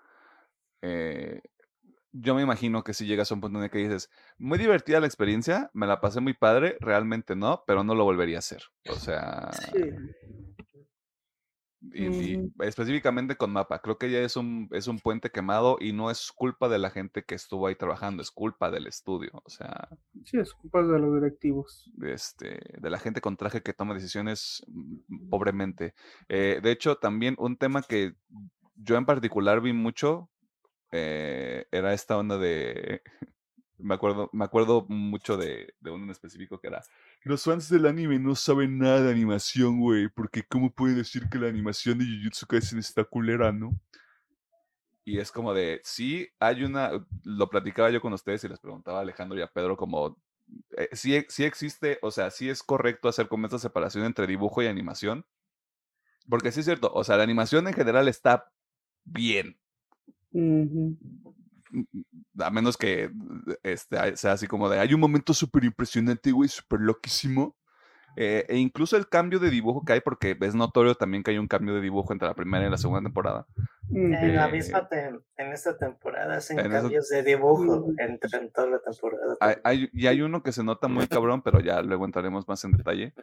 Yo me imagino que si llegas a un punto en el que dices, muy divertida la experiencia, me la pasé muy padre, realmente no, pero no lo volvería a hacer. O sea, sí. Y específicamente con MAPPA, creo que ya es un puente quemado y no es culpa de la gente que estuvo ahí trabajando, es culpa del estudio, o sea. Sí, es culpa de los directivos. De la gente con traje que toma decisiones pobremente. De hecho, también un tema que yo en particular vi mucho, era esta onda de me acuerdo mucho de uno en específico que era, los fans del anime no saben nada de animación, güey, porque cómo pueden decir que la animación de Jujutsu Kaisen está culera, ¿no? Y es como de, sí, hay una, lo platicaba yo con ustedes y les preguntaba a Alejandro y a Pedro como, sí existe, o sea, sí es correcto hacer como esta separación entre dibujo y animación, porque sí es cierto, o sea, la animación en general está bien. Uh-huh. A menos que sea así como de, hay un momento súper impresionante, güey, súper loquísimo, e incluso el cambio de dibujo que hay, porque es notorio también que hay un cambio de dibujo entre la primera y la segunda temporada. En esta temporada hacen cambios de dibujo en toda la temporada. Hay uno que se nota muy cabrón, pero ya luego entraremos más en detalle.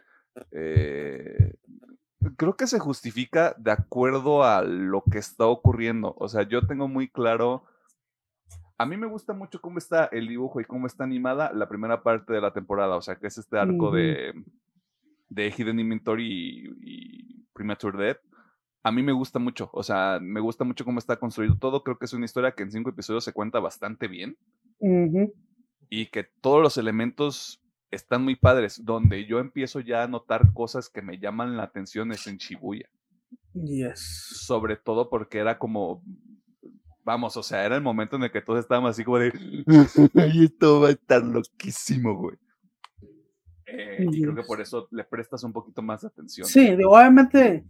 Creo que se justifica de acuerdo a lo que está ocurriendo. O sea, yo tengo muy claro, a mí me gusta mucho cómo está el dibujo y cómo está animada la primera parte de la temporada. O sea, que es este arco de Hidden Inventory y Premature Death. A mí me gusta mucho. O sea, me gusta mucho cómo está construido todo. Creo que es una historia que en 5 episodios se cuenta bastante bien. Uh-huh. Y que todos los elementos están muy padres, donde yo empiezo ya a notar cosas que me llaman la atención es en Shibuya. Yes. Sobre todo porque era como, vamos, o sea, era el momento en el que todos estábamos así como de, y esto va a estar loquísimo, güey. Yes. Y creo que por eso le prestas un poquito más de atención. Sí, obviamente.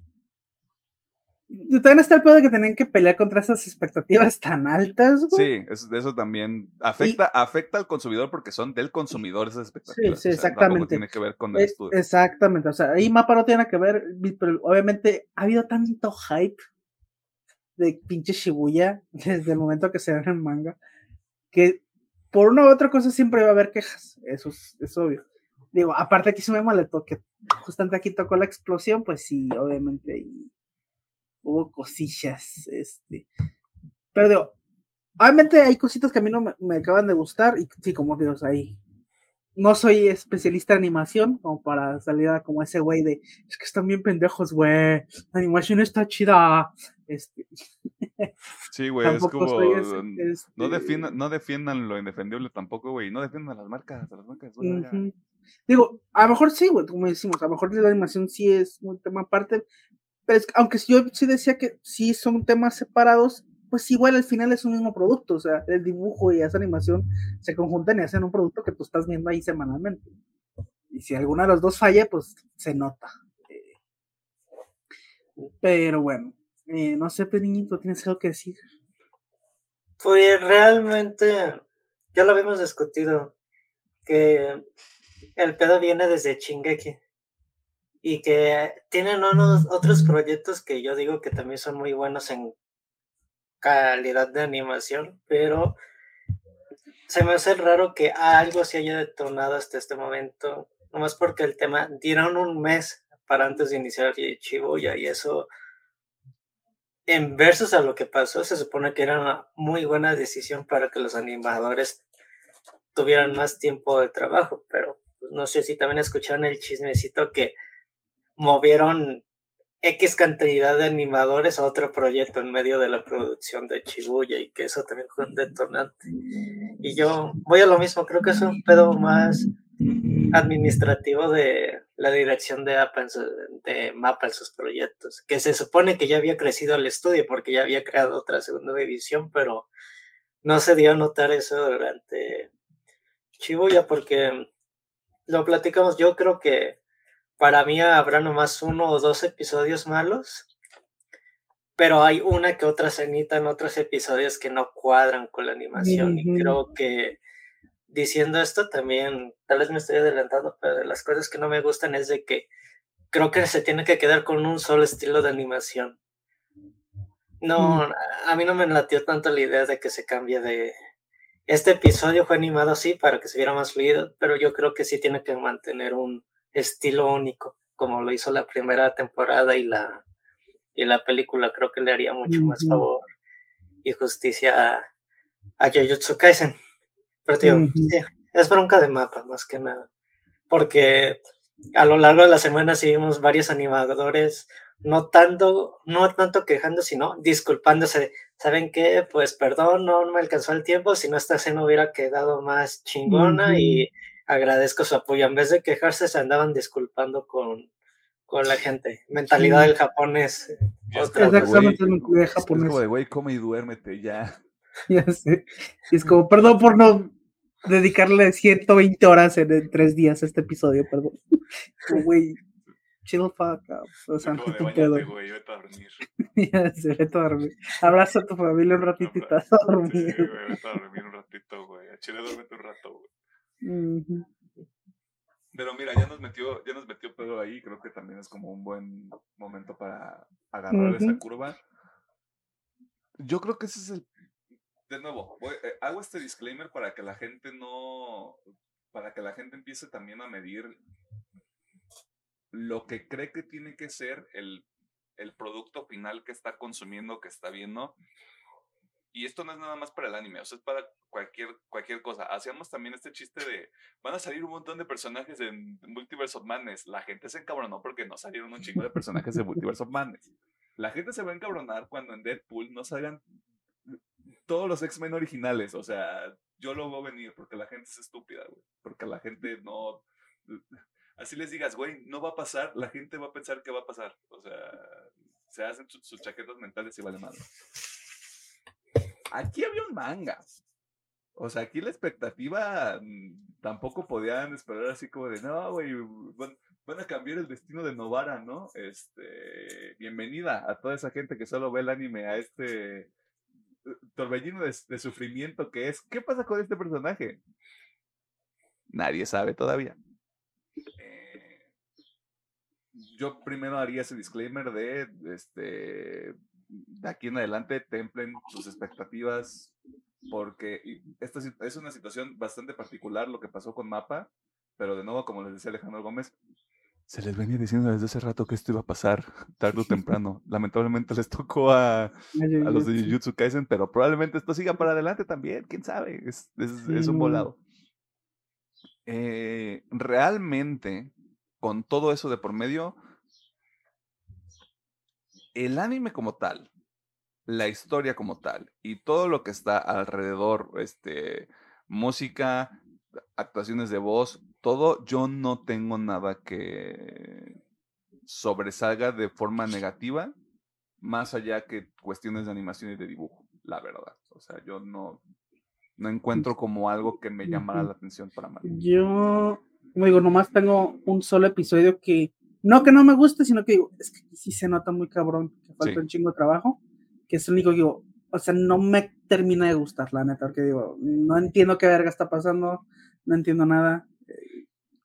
También está el pedo de que tenían que pelear contra esas expectativas tan altas, güey. Sí, eso también afecta al consumidor porque son del consumidor esas expectativas. Sí, o sea, exactamente. Tiene que ver con el estudio. Exactamente, o sea, ahí MAPPA no tiene que ver, pero obviamente ha habido tanto hype de pinche Shibuya desde el momento que se ve el manga, que por una u otra cosa siempre va a haber quejas, eso es obvio. Digo, aparte aquí se me molestó que justamente aquí tocó la explosión, pues sí, obviamente hubo cosillas, pero digo, obviamente hay cositas que a mí no me acaban de gustar, y sí, como digo, ahí no soy especialista en animación, como para salir a como ese güey de, es que están bien pendejos, güey, la animación está chida, Sí, güey, es como, no defiendan lo indefendible tampoco, güey, no defiendan las marcas, güey, Digo, a lo mejor sí, güey, como decimos, a lo mejor la animación sí es un tema aparte, Pero es, aunque yo sí decía que sí son temas separados, pues igual al final es un mismo producto, o sea, el dibujo y esa animación se conjuntan y hacen un producto que tú estás viendo ahí semanalmente. Y si alguna de los dos falla, pues se nota. Pero bueno, no sé, Pedriñito, ¿tienes algo que decir? Pues realmente, ya lo habíamos discutido, que el pedo viene desde Shingeki. Y que tienen unos otros proyectos que yo digo que también son muy buenos en calidad de animación, pero se me hace raro que algo se haya detonado hasta este momento, nomás porque el tema dieron un mes para antes de iniciar Shibuya, y eso en versus a lo que pasó, se supone que era una muy buena decisión para que los animadores tuvieran más tiempo de trabajo, pero no sé si también escucharon el chismecito que movieron X cantidad de animadores a otro proyecto en medio de la producción de Shibuya, y que eso también fue un detonante. Y yo voy a lo mismo, creo que es un pedo más administrativo de la dirección de MAPPA en sus proyectos, que se supone que ya había crecido el estudio porque ya había creado otra segunda división, pero no se dio a notar eso durante Shibuya, porque lo platicamos, yo creo que para mí habrá nomás 1 o 2 episodios malos, pero hay una que otra cenita en otros episodios que no cuadran con la animación, y creo que diciendo esto también, tal vez me estoy adelantando, pero de las cosas que no me gustan es de que creo que se tiene que quedar con un solo estilo de animación. No, a mí no me latió tanto la idea de que se cambie de... Este episodio fue animado, sí, para que se viera más fluido, pero yo creo que sí tiene que mantener un estilo único, como lo hizo la primera temporada y la película. Creo que le haría mucho más favor y justicia a Jujutsu Kaisen. Pero tío, sí, es bronca de MAPPA, más que nada, porque a lo largo de la semana sí vimos varios animadores no tanto quejando, sino disculpándose. ¿Saben qué? Pues perdón, no me alcanzó el tiempo, si no esta escena hubiera quedado más chingona, y agradezco su apoyo. En vez de quejarse, se andaban disculpando con la gente. Mentalidad del japonés. Exactamente, mentalidad japonés. Es como de, güey, come y duérmete, ya. Ya sé. Y es como, perdón por no dedicarle 120 horas en 3 días a este episodio, perdón. Güey, chill fuck up. O sea, no te pedo. Güey, vete a dormir. Ya sé, vete a dormir. Abraza a tu familia un ratito y te vas a dormir. Sí, güey, vete a dormir un ratito, güey. A Chile duérmete un rato, güey. Pero mira, ya nos metió Pedro ahí, creo que también es como un buen momento para agarrar esa curva. Yo creo que ese es el... De nuevo, hago este disclaimer para que la gente no... Para que la gente empiece también a medir lo que cree que tiene que ser el producto final que está consumiendo, que está viendo. Y esto no es nada más para el anime, o sea, es para cualquier cosa. Hacíamos también este chiste de, van a salir un montón de personajes en Multiverse of Madness. La gente se encabronó porque no salieron un chingo de personajes de Multiverse of Madness. La gente se va a encabronar cuando en Deadpool no salgan todos los X-Men originales. O sea, yo lo veo venir porque la gente es estúpida, güey. Porque la gente no... Así les digas, güey, no va a pasar, la gente va a pensar que va a pasar. O sea, se hacen sus chaquetas mentales y vale madre. Aquí había un manga. O sea, aquí la expectativa tampoco podían esperar así como de, no, güey, van a cambiar el destino de Novara, ¿no? Bienvenida a toda esa gente que solo ve el anime, a este torbellino de sufrimiento que es. ¿Qué pasa con este personaje? Nadie sabe todavía. Yo primero haría ese disclaimer de aquí en adelante templen sus expectativas, porque esta es una situación bastante particular lo que pasó con MAPPA, pero de nuevo, como les decía Alejandro Gómez, se les venía diciendo desde hace rato que esto iba a pasar tarde o temprano. Lamentablemente les tocó a los de Jujutsu Kaisen, pero probablemente esto siga para adelante también, quién sabe, es un volado. Realmente, con todo eso de por medio, el anime como tal, la historia como tal, y todo lo que está alrededor, música, actuaciones de voz, todo, yo no tengo nada sobresalga de forma negativa, más allá que cuestiones de animación y de dibujo, la verdad. O sea, yo no encuentro como algo que me llamara la atención para Mario. Yo, como digo, nomás tengo un solo episodio que no me gusta, sino que digo, es que sí se nota muy cabrón, que falta un chingo de trabajo, que es el único que digo, o sea, no me termina de gustar, la neta, porque digo, no entiendo qué verga está pasando, no entiendo nada,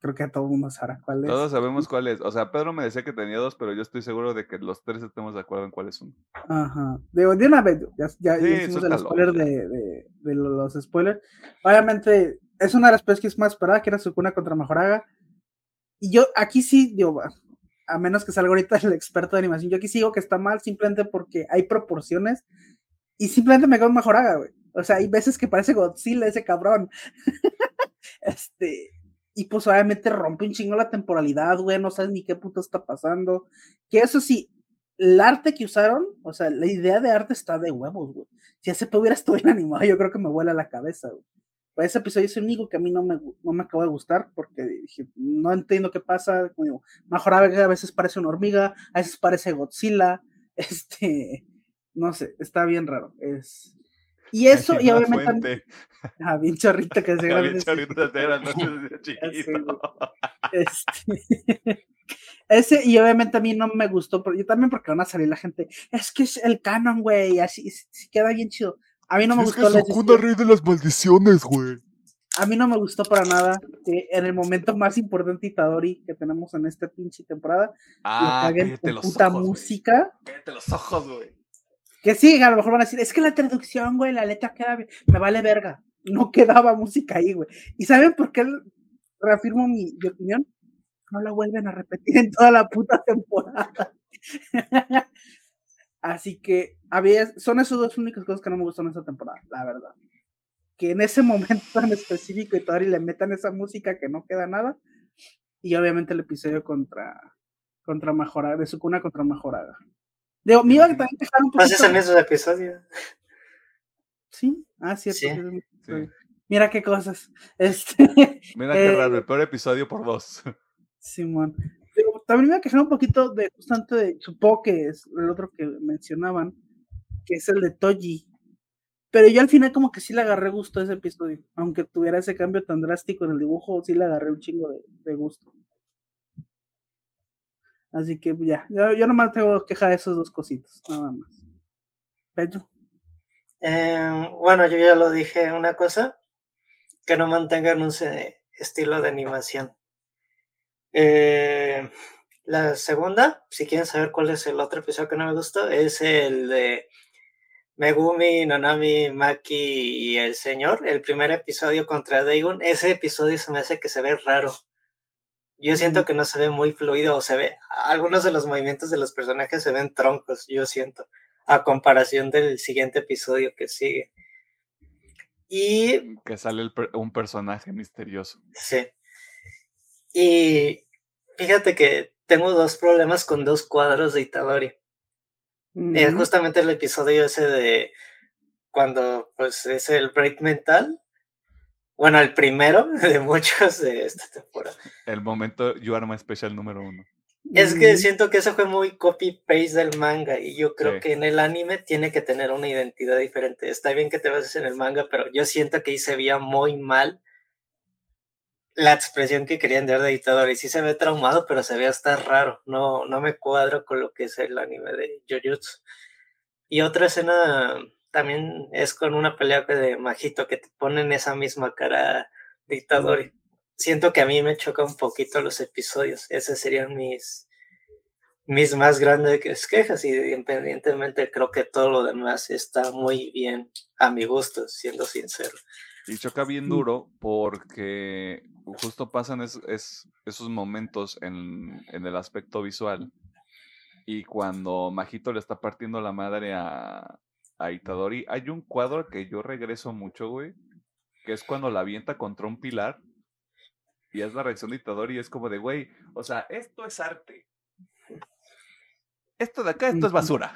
creo que a todo el mundo sabrá cuál es. Todos sabemos cuál es, o sea, Pedro me decía que tenía dos, pero yo estoy seguro de que los tres estamos de acuerdo en cuál es uno. Ajá, digo, de una vez, ya hicimos el spoiler de los spoilers, obviamente, es una de las cosas que es más esperada, que era Sukuna contra Majoraga, y yo aquí sí, digo, a menos que salga ahorita el experto de animación, yo aquí sí digo que está mal, simplemente porque hay proporciones, y simplemente me quedo en Majoraga, güey. O sea, hay veces que parece Godzilla ese cabrón. Y pues obviamente rompe un chingo la temporalidad, güey. No sabes ni qué puta está pasando. Que eso sí, el arte que usaron, o sea, la idea de arte está de huevos, güey. Si ese pudiera estar bien animado, yo creo que me vuela la cabeza, güey. Pero ese episodio es el único que a mí no me acabó de gustar, porque dije, no entiendo qué pasa. Como Majoraga a veces parece una hormiga, a veces parece Godzilla. No sé, está bien raro. Y eso, y obviamente... bien chorrito que se graba. Bien chorrito de la noche desde chiquito. Ese, y obviamente a mí no me gustó, yo también porque van a salir la gente, es que es el canon, güey, así queda bien chido. A mí no me gustó. Es que Sukuna rey de las maldiciones, güey. A mí no me gustó para nada que en el momento más importante Itadori que tenemos en esta pinche temporada, le caguen con puta música. Cállate los ojos, güey. Que sí, a lo mejor van a decir, es que la traducción, güey, la letra queda bien. Me vale verga. No quedaba música ahí, güey. ¿Y saben por qué reafirmo mi opinión? No la vuelven a repetir en toda la puta temporada. Así que son esos dos únicas cosas que no me gustan en esta temporada, la verdad. Que en ese momento tan específico y todavía le metan esa música que no queda nada. Y obviamente el episodio contra Majoraga, de Sukuna contra Majoraga. Digo, me iba a también dejar un poquito. ¿Pasan esos episodios? Sí, cierto. Sí. Mira qué cosas. Mira qué raro, el peor episodio por dos. Simón. Digo, también me iba a quejar un poquito de, justamente, supongo que es el otro que mencionaban, que es el de Toji. Pero yo al final como que sí le agarré gusto a ese episodio. Aunque tuviera ese cambio tan drástico en el dibujo, sí le agarré un chingo de gusto. Así que ya, yo nomás tengo queja de esos dos cositos, nada más. Pedro. Bueno, yo ya lo dije, una cosa, que no mantengan un estilo de animación. La segunda, si quieren saber cuál es el otro episodio que no me gustó, es el de Megumi, Nanami, Maki y el señor, el primer episodio contra Daigon. Ese episodio se me hace que se ve raro. Yo siento que no se ve muy fluido, o se ve, algunos de los movimientos de los personajes se ven troncos, yo siento, a comparación del siguiente episodio que sigue. Y que sale un personaje misterioso. Sí. Y fíjate que tengo dos problemas con dos cuadros de Itadori. Mm-hmm. Justamente el episodio ese de cuando pues es el break mental. Bueno, el primero de muchos de esta temporada. El momento You Are My Special número 1. Es que siento que eso fue muy copy-paste del manga y yo creo que en el anime tiene que tener una identidad diferente. Está bien que te bases en el manga, pero yo siento que ahí se veía muy mal la expresión que querían dar de Itadori. Sí se ve traumado, pero se ve hasta raro. No me cuadro con lo que es el anime de Jujutsu. Y otra escena... también es con una pelea de Majito que te ponen esa misma cara de Itadori. Siento que a mí me choca un poquito los episodios. Esas serían mis más grandes quejas. Y independientemente creo que todo lo demás está muy bien a mi gusto, siendo sincero. Y choca bien duro porque justo pasan esos momentos en el aspecto visual. Y cuando Majito le está partiendo la madre a Itadori, hay un cuadro que yo regreso mucho, güey, que es cuando la avienta contra un pilar y es la reacción de Itadori y es como de, güey, o sea, esto es arte. Esto de acá, esto es basura.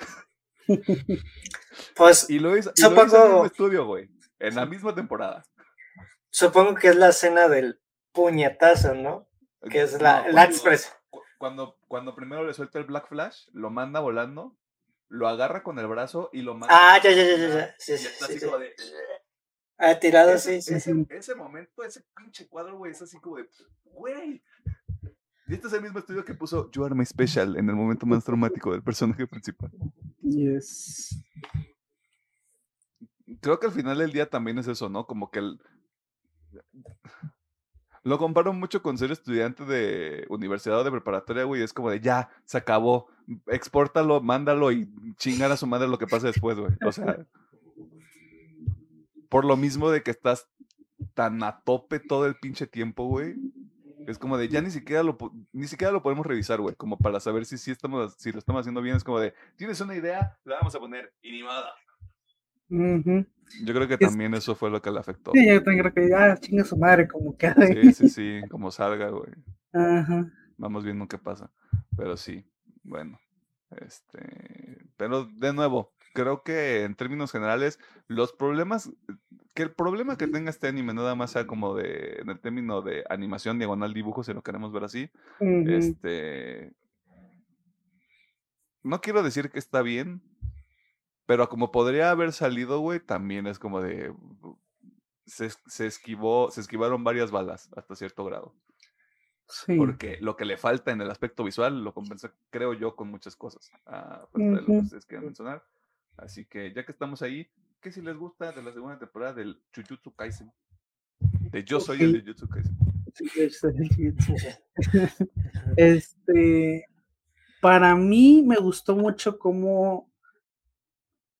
Pues, y lo hizo en el mismo estudio, güey, en la misma temporada. Supongo que es la escena del puñetazo, ¿no? Que es la expresión. cuando primero le suelta el Black Flash, lo manda volando, lo agarra con el brazo y lo manda. Ah, ya. Sí, sí, está sí, así sí. Como de... Ah, tirado, sí. Ese momento, ese pinche cuadro, güey, es así como de... Güey. Y este es el mismo estudio que puso You Are My Special en el momento más traumático del personaje principal. Yes. Creo que al final del día también es eso, ¿no? Como que el... Lo comparo mucho con ser estudiante de universidad o de preparatoria, güey. Es como de, ya, se acabó. Expórtalo, mándalo y chingar a su madre lo que pase después, güey. O sea, por lo mismo de que estás tan a tope todo el pinche tiempo, güey. Es como de, ya ni siquiera lo podemos revisar, güey. Como para saber si lo estamos haciendo bien. Es como de, tienes una idea, la vamos a poner animada. Uh-huh. Yo creo que también eso fue lo que le afectó. Sí, yo también creo que ya chinga su madre como que. Sí, como salga, güey. Ajá. Vamos viendo qué pasa. Pero sí, bueno. Pero de nuevo, creo que en términos generales, los problemas, que el problema que tenga este anime nada más sea como de, en el término de animación diagonal dibujo, si lo queremos ver así. Uh-huh. No quiero decir que está bien. Pero como podría haber salido, güey, también es como de... Se esquivaron varias balas hasta cierto grado. Sí. Porque lo que le falta en el aspecto visual lo compensa, creo yo, con muchas cosas. Aparte de lo que ustedes quieran mencionar. Así que ya que estamos ahí, ¿qué si les gusta de la segunda temporada del Jujutsu Kaisen? De Yo Soy el Jujutsu Kaisen. Yo Soy el Jujutsu Kaisen. Para mí me gustó mucho cómo...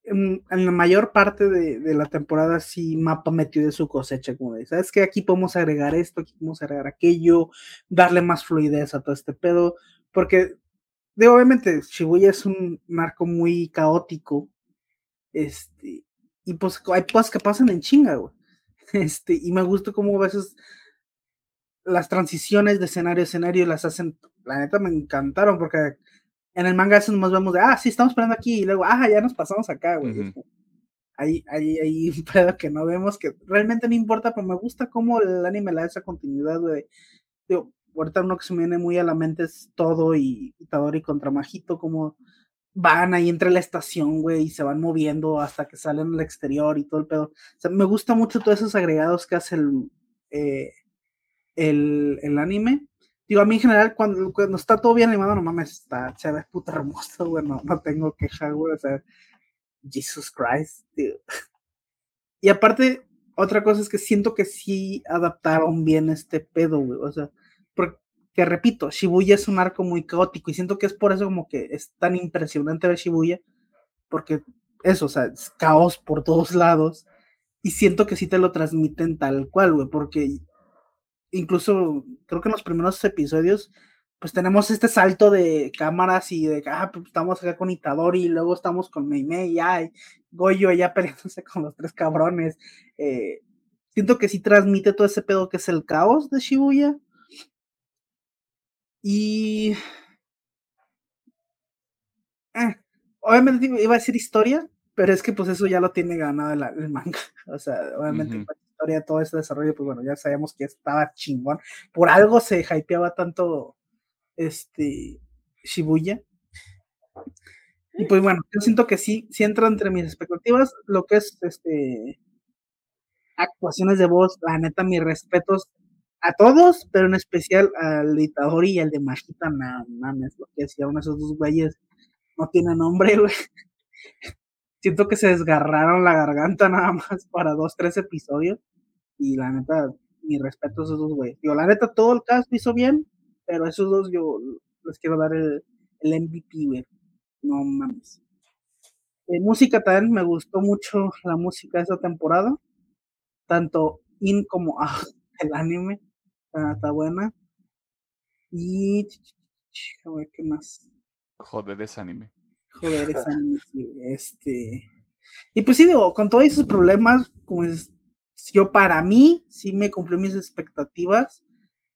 En la mayor parte de la temporada sí MAPPA metió de su cosecha, como de, ¿sabes qué? Aquí podemos agregar esto, aquí podemos agregar aquello, darle más fluidez a todo este pedo, porque obviamente Shibuya es un marco muy caótico, y pues hay cosas que pasan en chinga, güey, y me gusta cómo a veces las transiciones de escenario a escenario las hacen, la neta me encantaron, porque en el manga eso nomás vemos de, sí, estamos esperando aquí, y luego, ya nos pasamos acá, güey. Uh-huh. Hay un pedo que no vemos, que realmente no importa, pero me gusta cómo el anime le da esa continuidad, güey. Digo, ahorita uno que se me viene muy a la mente es Todo y Itadori contra Majito, como van ahí entre la estación, güey, y se van moviendo hasta que salen al exterior y todo el pedo. O sea, me gusta mucho todos esos agregados que hace el anime. Digo, a mí en general, cuando está todo bien animado, no mames, se ve puta hermoso, güey, no tengo queja, güey, o sea, Jesus Christ, tío. Y aparte, otra cosa es que siento que sí adaptaron bien este pedo, güey, o sea, porque, repito, Shibuya es un arco muy caótico, y siento que es por eso como que es tan impresionante ver Shibuya, porque eso, o sea, es caos por todos lados, y siento que sí te lo transmiten tal cual, güey, porque... Incluso, creo que en los primeros episodios, pues tenemos este salto de cámaras y de, pues estamos acá con Itadori, y luego estamos con Meimei, y Goyo allá peleándose con los tres cabrones. Siento que sí transmite todo ese pedo que es el caos de Shibuya. Y... obviamente iba a decir historia, pero es que pues eso ya lo tiene ganado el manga. O sea, obviamente... Uh-huh. Todo ese desarrollo, pues bueno, ya sabíamos que estaba chingón, por algo se hypeaba tanto Shibuya, y pues bueno, yo siento que sí entra entre mis expectativas, lo que es actuaciones de voz, la neta, mis respetos a todos, pero en especial al de Itadori y al de Majita, no mames, lo que decía uno de esos dos güeyes, no tiene nombre, güey. Siento que se desgarraron la garganta nada más para 2-3 episodios. Y la neta, mi respeto a esos dos, güey. Digo, la neta, todo el cast hizo bien, pero a esos dos yo les quiero dar el MVP, güey. No mames. Música también, me gustó mucho la música de esta temporada. Tanto in como out del anime. Está buena. Y... a ver, ¿qué más? Joder, es anime. Joder, esa, y pues sí, digo, con todos esos problemas, pues yo para mí sí me cumplí mis expectativas,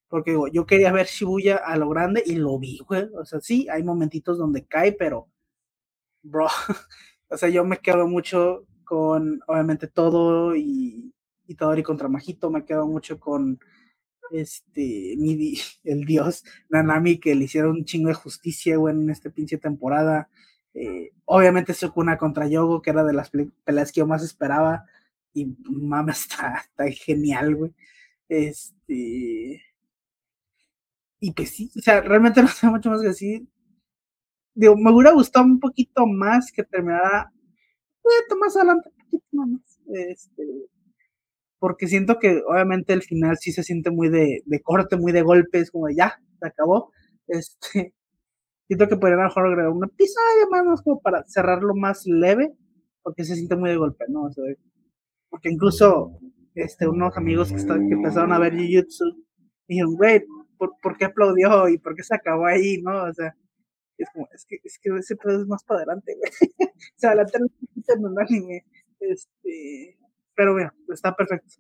porque digo, yo quería ver Shibuya a lo grande y lo vi, güey. O sea, sí, hay momentitos donde cae, pero bro, o sea, yo me quedo mucho con obviamente Todo y Itadori contra Majito, me quedo mucho con el dios Nanami, que le hicieron un chingo de justicia, güey, en esta pinche temporada. Obviamente Sukuna contra Yogo, que era de las peleas que yo más esperaba, y mama, está genial, güey. Y pues sí, o sea, realmente no sé mucho más que decir. Digo, me hubiera gustado un poquito más que terminara más adelante, un poquito más, porque siento que obviamente el final sí se siente muy de corte, muy de golpes, como de ya, se acabó. Siento que podrían a lo mejor agregar una pizarra más, como para cerrarlo más leve, porque se siente muy de golpe, ¿no? O sea, porque incluso unos amigos que empezaron a ver Jujutsu dijeron, güey, ¿por qué aplaudió? ¿Y por qué se acabó ahí? ¿No? O sea, es que ese pedo es más para adelante, güey. O sea, la tercera en el anime, pero bueno, está perfecto.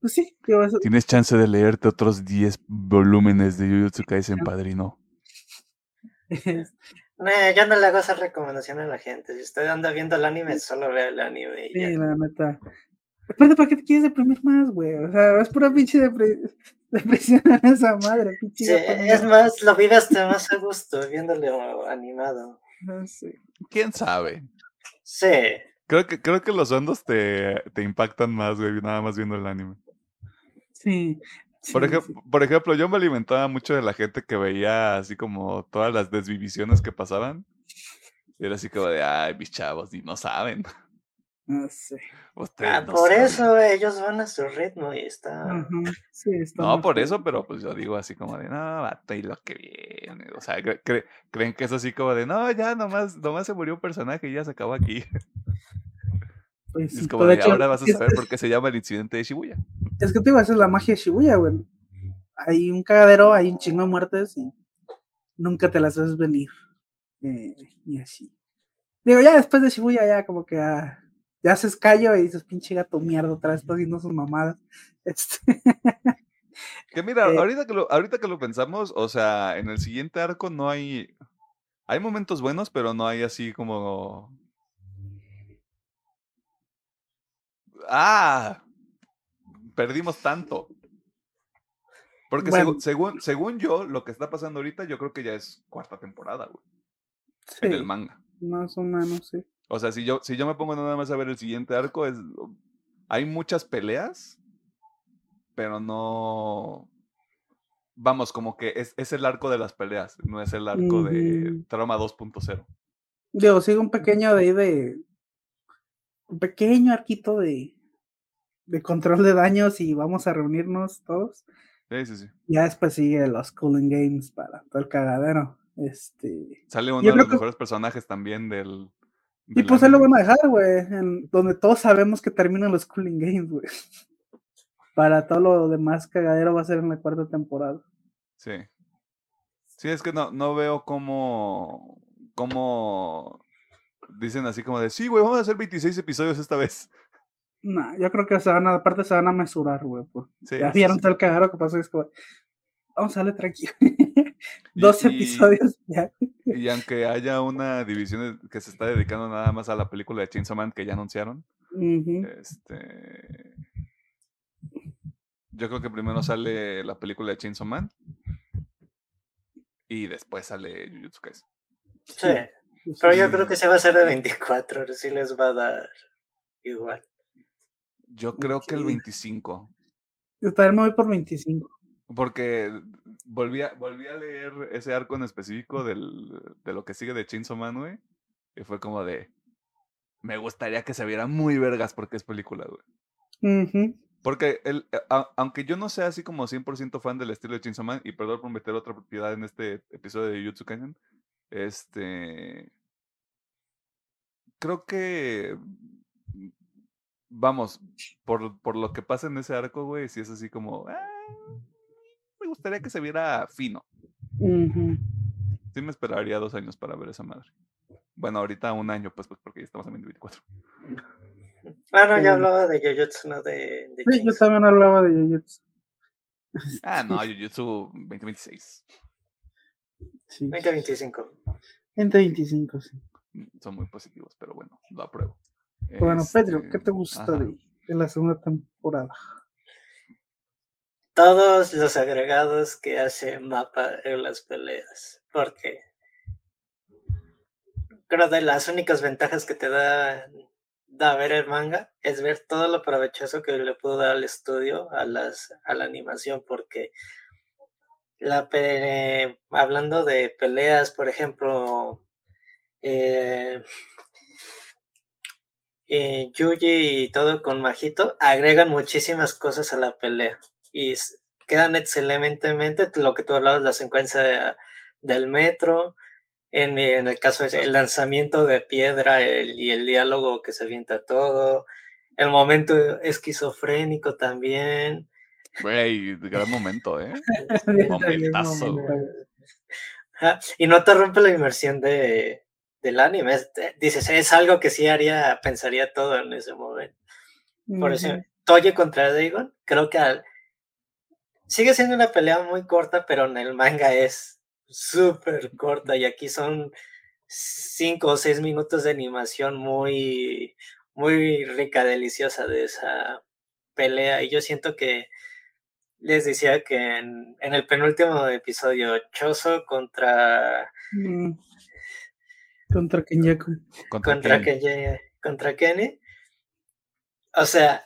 Pues sí, digo, eso. Tienes chance de leerte otros 10 volúmenes de Jujutsu Kaisen, padrino. Yo no le hago esas recomendaciones a la gente. Si usted anda viendo el anime, solo vea el anime. Sí, la neta. Aparte, ¿para qué te quieres deprimir más, güey? O sea, es pura pinche depresión a esa madre. Sí, es más, lo vive hasta más a gusto viéndolo animado. No sé. ¿Quién sabe? Sí. Creo que los ondos te impactan más, güey, nada más viendo el anime. Sí. Por ejemplo, yo me alimentaba mucho de la gente que veía así como todas las desvivisiones que pasaban. Y era así como de, ay, mis chavos, y no saben. No sé. No por saben. Eso ellos van a su ritmo y está... Uh-huh. Sí, está no, por bien. Eso, pero pues yo digo así como de, no, vato, y lo que viene. O sea, creen que es así como de, no, ya nomás se murió un personaje y ya se acabó aquí. Pues, es como de hecho, ahora vas a saber por qué se llama el incidente de Shibuya. Es que te iba a hacer la magia de Shibuya, güey. Hay un cagadero, hay un chingo de muertes y nunca te las ves venir. Y así. Digo, ya después de Shibuya, ya como que ya haces callo y dices, pinche gato mierda, otra vez está haciendo sus mamadas. Que mira, ahorita que lo pensamos, o sea, en el siguiente arco no hay. Hay momentos buenos, pero no hay así como. ¡Ah! Perdimos tanto. Porque bueno, según yo, lo que está pasando ahorita, yo creo que ya es cuarta temporada, güey. Sí, en el manga. Más o menos, sí. O sea, si yo me pongo nada más a ver el siguiente arco, hay muchas peleas, pero no... Vamos, como que es el arco de las peleas, no es el arco de Trauma 2.0. Digo, sigue un pequeño un pequeño arquito de control de daños y vamos a reunirnos todos. Sí. Ya después sigue los Cooling Games para todo el cagadero. Sale uno de los mejores personajes también del... Y pues ahí lo van a dejar, güey, donde todos sabemos que terminan los Cooling Games, güey. Para todo lo demás cagadero va a ser en la cuarta temporada. Sí. Sí, es que no veo cómo dicen así como de, sí, güey, vamos a hacer 26 episodios esta vez. No, yo creo que se van a mesurar, güey. Sí, ya vieron todo el cagadero que pasó, es como, vamos a darle tranquilo. 12 episodios ya. Y aunque haya una división que se está dedicando nada más a la película de Chainsaw Man que ya anunciaron, uh-huh. Yo creo que primero sale la película de Chainsaw Man y después sale Jujutsu Kaisen. Sí, pero yo creo que se va a hacer de 24, si les va a dar igual. Yo creo que el 25. Yo también me voy por 25. Porque volví a leer ese arco en específico de lo que sigue de Chainsaw Man, güey. Y fue como de... Me gustaría que se viera muy vergas porque es película, güey. Uh-huh. Porque aunque yo no sea así como 100% fan del estilo de Chainsaw Man, y perdón por meter otra propiedad en este episodio de Jujutsu Kaisen, creo que... Vamos, por lo que pasa en ese arco, güey, si es así como... Me gustaría que se viera fino. Uh-huh. Sí me esperaría 2 años para ver esa madre. Bueno, ahorita 1 año, pues porque ya estamos en 24. Ah, no, yo hablaba de Jujutsu, no de sí, yo también hablaba de Jujutsu. Ah, no, Jujutsu 2026. Sí. 2025. 2025, sí. Son muy positivos, pero bueno, lo apruebo. Bueno, Pedro, ¿qué te gusta de la segunda temporada? todos los agregados que hace MAPPA en las peleas, porque creo de las únicas ventajas que te da ver el manga es ver todo lo provechoso que le pudo dar al estudio a la animación, porque hablando de peleas, por ejemplo, Yuji y todo con Majito agregan muchísimas cosas a la pelea y quedan excelentemente. Lo que tú hablabas, la secuencia del metro, en el caso el lanzamiento de piedra y el diálogo que se avienta todo, el momento esquizofrénico también. Güey, gran momento, momentazo. Y no te rompe la inmersión del anime. Dices, es algo que sí pensaría todo en ese momento. Por eso, Toye contra Dagon, creo que sigue siendo una pelea muy corta, pero en el manga es súper corta, y aquí son 5 o 6 minutos de animación muy, muy rica, deliciosa de esa pelea. Y yo siento que les decía que en el penúltimo episodio, Choso contra Kenyaku. Contra Kenny. O sea,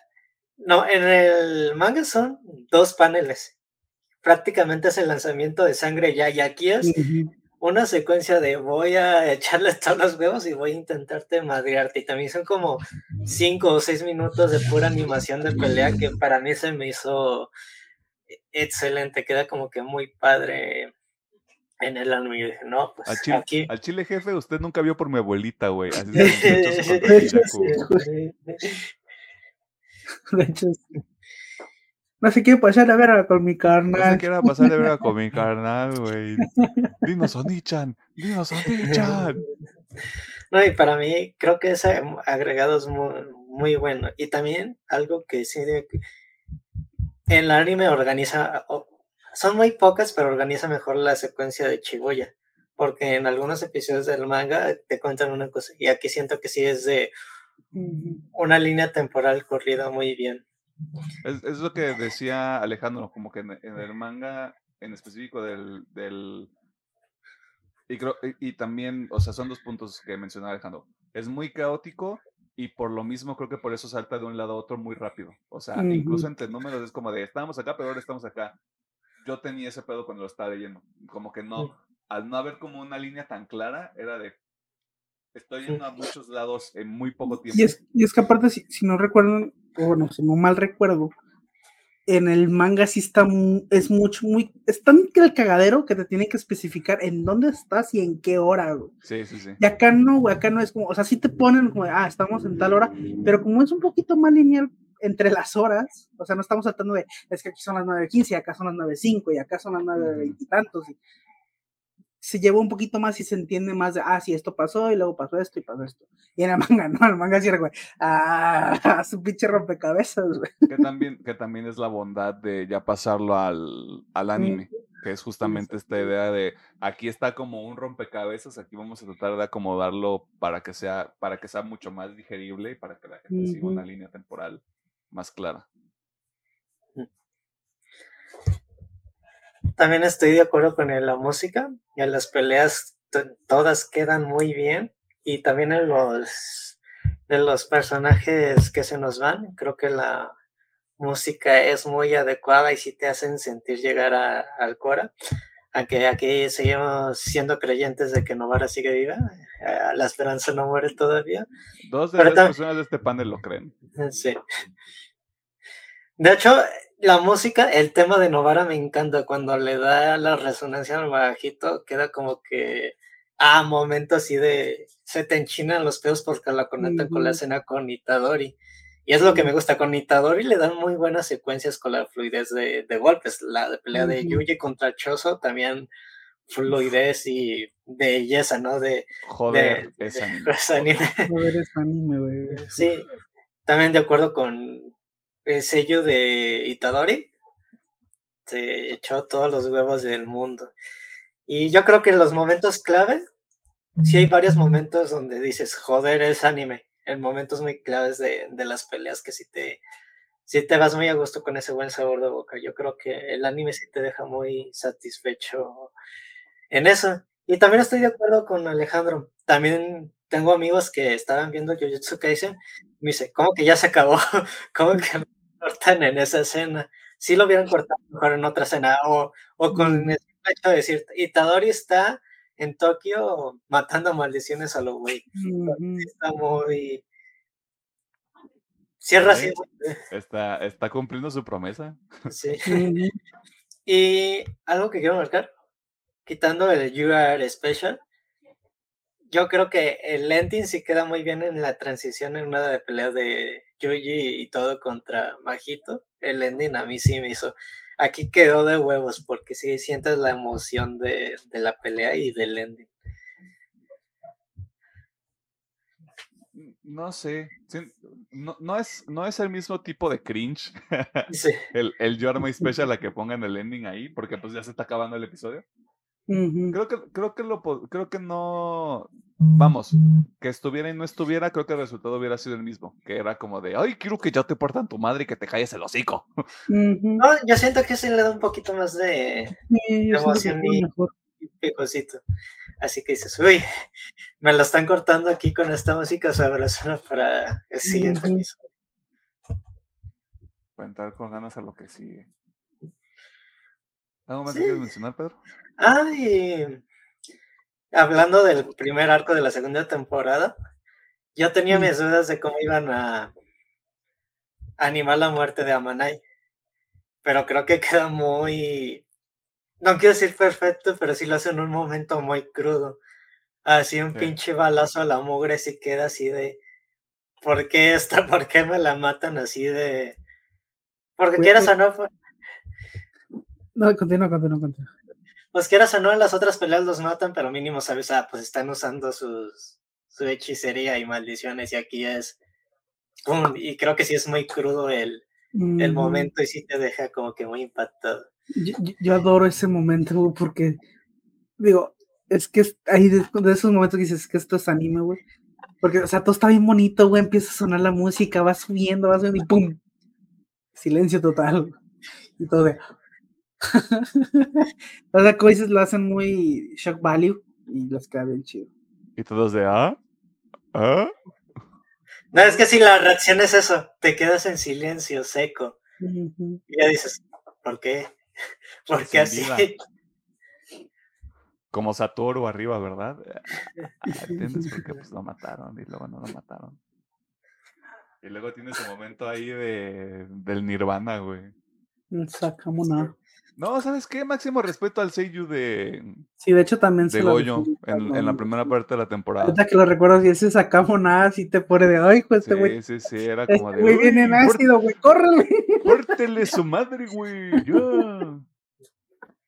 no, en el manga son 2 paneles. Prácticamente es el lanzamiento de sangre ya. Y aquí es una secuencia de voy a echarle todos los huevos y voy a intentarte madrearte. Y también son como 5 o 6 minutos de pura animación de pelea que para mí se me hizo excelente. Queda como que muy padre en el anime. Yo dije, no, pues aquí. Al chile, jefe, usted nunca vio por mi abuelita, güey. Así se de hecho, sí. De hecho, sí. No se quiere pasar de verga con mi carnal. No se quiere pasar de verga con mi carnal, güey. Dinos Oni-chan. No, y para mí creo que ese agregado es muy, muy bueno. Y también algo que sí, el anime organiza, son muy pocas, pero organiza mejor la secuencia de Shibuya. Porque en algunos episodios del manga te cuentan una cosa. Y aquí siento que sí es de una línea temporal corrida muy bien. Es lo que decía Alejandro, como que en el manga en específico del y también, o sea, son 2 puntos que mencionaba Alejandro. Es muy caótico y por lo mismo creo que por eso salta de un lado a otro muy rápido. O sea, incluso entre números es como de estábamos acá, pero ahora estamos acá. Yo tenía ese pedo cuando lo estaba leyendo. Como que no, al no haber como una línea tan clara, era de estoy yendo a muchos lados en muy poco tiempo. Y es que aparte, si no recuerdan, si no mal recuerdo, en el manga sí está es tan el cagadero que te tienen que especificar en dónde estás y en qué hora, güey. Sí. Y acá no, güey, acá no es como, o sea, sí te ponen como, estamos en tal hora, pero como es un poquito más lineal entre las horas, o sea, no estamos tratando de, es que aquí son las 9:15, acá son las 9:05, y acá son las 9:20 y tantos, y se lleva un poquito más y se entiende más de, sí, esto pasó, y luego pasó esto, y pasó esto. Y en el manga, ¿no? El manga sí era, güey, su pinche rompecabezas, güey. Que también es la bondad de ya pasarlo al anime, que es justamente esta idea de, aquí está como un rompecabezas, aquí vamos a tratar de acomodarlo para que sea mucho más digerible y para que la gente siga una línea temporal más clara. También estoy de acuerdo con la música, y en las peleas todas quedan muy bien, y también en los personajes que se nos van, creo que la música es muy adecuada y sí te hacen sentir llegar al Cora, aunque aquí seguimos siendo creyentes de que Novara sigue viva, la esperanza no muere todavía. 2 de las personas de este panel lo creen. Sí. De hecho, la música, el tema de Novara me encanta. Cuando le da la resonancia al bajito, queda como que momento así de se te enchinan los pedos porque la conectan con la escena con Itadori. Y es lo que me gusta. Con Itadori le dan muy buenas secuencias con la fluidez de golpes. La pelea de Yuji contra Choso también fluidez y belleza, ¿no? Joder, es anime, güey. Sí, también de acuerdo con el sello de Itadori. Se echó todos los huevos del mundo. Y yo creo que en los momentos clave, sí hay varios momentos donde dices, joder, es anime. En momentos muy claves de las peleas que sí sí te vas muy a gusto con ese buen sabor de boca. Yo creo que el anime sí te deja muy satisfecho en eso. Y también estoy de acuerdo con Alejandro. También tengo amigos que estaban viendo Jujutsu Kaisen y me dice, ¿cómo que ya se acabó? ¿Cómo que me cortan en esa escena? Sí lo hubieran cortado mejor en otra escena. O con el hecho de decir, Itadori está en Tokio matando maldiciones a los güey. Mm-hmm. Está muy... Cierra así. Está cumpliendo su promesa. Sí. Y algo que quiero marcar, quitando el You Are Special, yo creo que el ending sí queda muy bien en la transición en una de peleas de Yuji y todo contra Majito. El ending a mí sí me hizo... Aquí quedó de huevos, porque sí sientes la emoción de la pelea y del ending. No sé, no es el mismo tipo de cringe, sí. el You Are My Special a que pongan el ending ahí, porque pues ya se está acabando el episodio. Uh-huh. Creo que no, vamos, que estuviera y no estuviera, creo que el resultado hubiera sido el mismo, que era como de, ay, quiero que ya te partan tu madre y que te calles el hocico. Uh-huh. No, yo siento que sí le da un poquito más de emoción y picosito. Así que dices, uy, me lo están cortando aquí con esta música sabrosa para el siguiente piso. Para entrar con ganas a lo que sigue. ¿Algo más que quieres mencionar, Pedro? Hablando del primer arco de la segunda temporada, yo tenía mis dudas de cómo iban a animar la muerte de Amanai, pero creo que queda muy... No quiero decir perfecto, pero sí lo hace en un momento muy crudo. Así un pinche balazo a la mugre sí queda así de... ¿Por qué esta? ¿Por qué me la matan así de...? Porque quieras o no... No, continúa. Pues quieras o no, en las otras peleas los matan, pero mínimo sabes, pues están usando su hechicería y maldiciones, y aquí es... ¡Pum! Y creo que sí es muy crudo el momento y sí te deja como que muy impactado. Yo adoro ese momento, porque digo, es que ahí de esos momentos que dices que esto es anime, güey, porque, o sea, todo está bien bonito, güey, empieza a sonar la música, vas subiendo y ¡pum! Silencio total, y todo de... O sea, cosas lo hacen muy shock value y los queda bien chido. ¿Y todos de ¿Ah? No, es que si la reacción es eso, te quedas en silencio, seco, y ya dices, ¿por qué? Porque así. Como Satoru arriba, ¿verdad? ¿Entiendes por qué? Pues lo mataron y luego no lo mataron. Y luego tiene su momento ahí del Nirvana, güey. Sakamuna. No, ¿sabes qué? Máximo respeto al seiyuu de... Sí, de hecho también de se Goyo, lo... en la primera parte de la temporada. Ahorita que lo recuerdas, y ese Sakamuna sí te pone de... Ay, pues este güey... Sí, era como de... Güey viene en ácido, güey, córrele. Córtele su madre, güey, ya.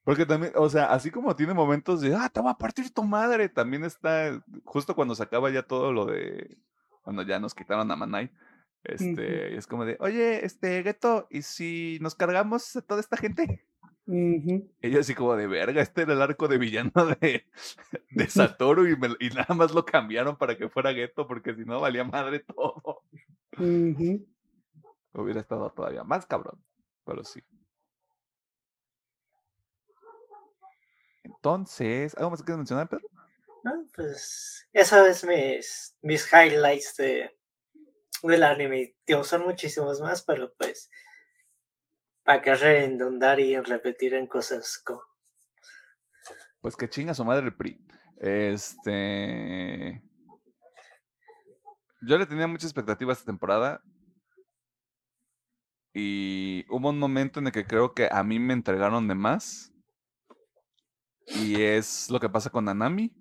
Porque también, o sea, así como tiene momentos de... te va a partir tu madre. También está... Justo cuando se acaba ya todo lo de... Cuando ya nos quitaron a Manai. Y es como de... Oye, Geto, ¿y si nos cargamos a toda esta gente? Ella así como de verga, este era el arco de villano de Satoru y nada más lo cambiaron para que fuera Geto, porque si no valía madre todo. Hubiera estado todavía más cabrón, pero sí. Entonces, ¿algo más que mencionar, Pedro? No, pues eso es mis highlights del anime. Tío, son muchísimos más, pero pues para que redundar y repetir en cosas como... Pues que chinga su madre el PRI. Yo le tenía mucha expectativa a esta temporada. Y hubo un momento en el que creo que a mí me entregaron de más. Y es lo que pasa con Nanami.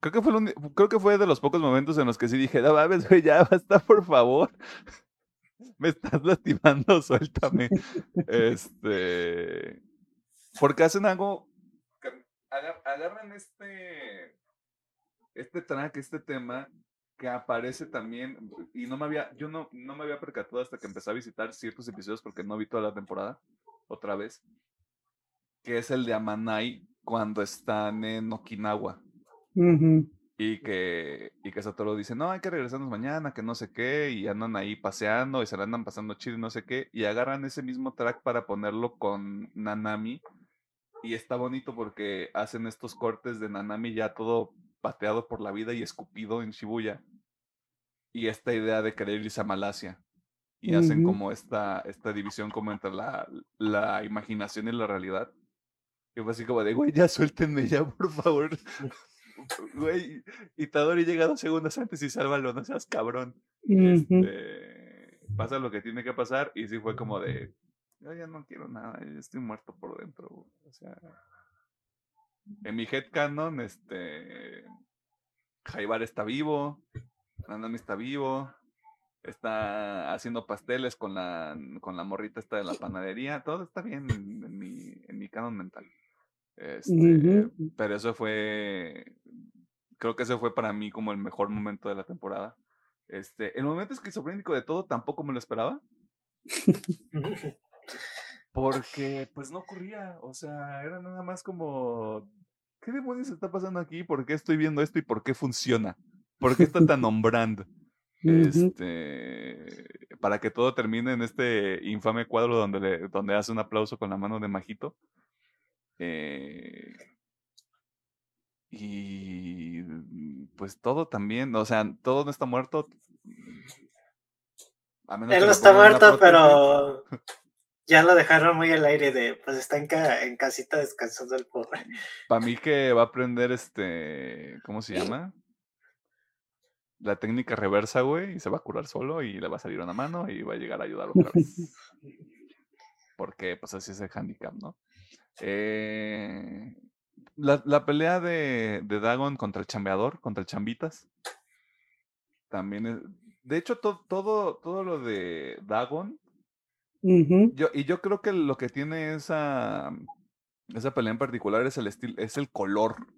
Creo que fue de los pocos momentos en los que sí dije, no mames, güey, ya basta, por favor. Me estás lastimando, suéltame. Porque hacen algo. Agarran este track, este tema, que aparece también. Y no me había percatado hasta que empecé a visitar ciertos episodios, porque no vi toda la temporada otra vez. Que es el de Amanai cuando están en Okinawa. Y que Satoru dice, no, hay que regresarnos mañana, que no sé qué, y andan ahí paseando, y se la andan pasando chido y no sé qué, y agarran ese mismo track para ponerlo con Nanami, y está bonito porque hacen estos cortes de Nanami ya todo pateado por la vida y escupido en Shibuya, y esta idea de querer irse a Malasia, y hacen como esta división como entre la imaginación y la realidad, que fue así como de, güey, ya suéltenme ya, por favor. Güey, Itadori llega 2 segundos antes y sálvalo, no seas cabrón. Pasa lo que tiene que pasar y sí fue como de, yo ya no quiero nada, yo estoy muerto por dentro. O sea, en mi headcanon, Jaibar está vivo, Nanami está vivo, está haciendo pasteles con la morrita esta de la panadería, todo está bien en mi canon mental. Pero eso fue, creo que ese fue para mí como el mejor momento de la temporada. El momento esquizofrénico de todo tampoco me lo esperaba, porque pues no ocurría, o sea, era nada más como, ¿qué demonios está pasando aquí? ¿Por qué estoy viendo esto y por qué funciona? ¿Por qué está tan on brand? Para que todo termine en este infame cuadro donde hace un aplauso con la mano de Majito. Y pues todo también, o sea, todo no está muerto. A menos él no está muerto, pero ya lo dejaron muy al aire de, pues está en casita descansando el pobre. Para mí que va a aprender ¿cómo se llama? La técnica reversa, güey, y se va a curar solo y le va a salir una mano y va a llegar a ayudarlo otra vez. Porque pues así es el handicap, ¿no? La pelea de Dagon contra el chambeador, contra el chambitas, también es, de hecho todo lo de Dagon, yo creo que lo que tiene esa pelea en particular es el estilo, es el color,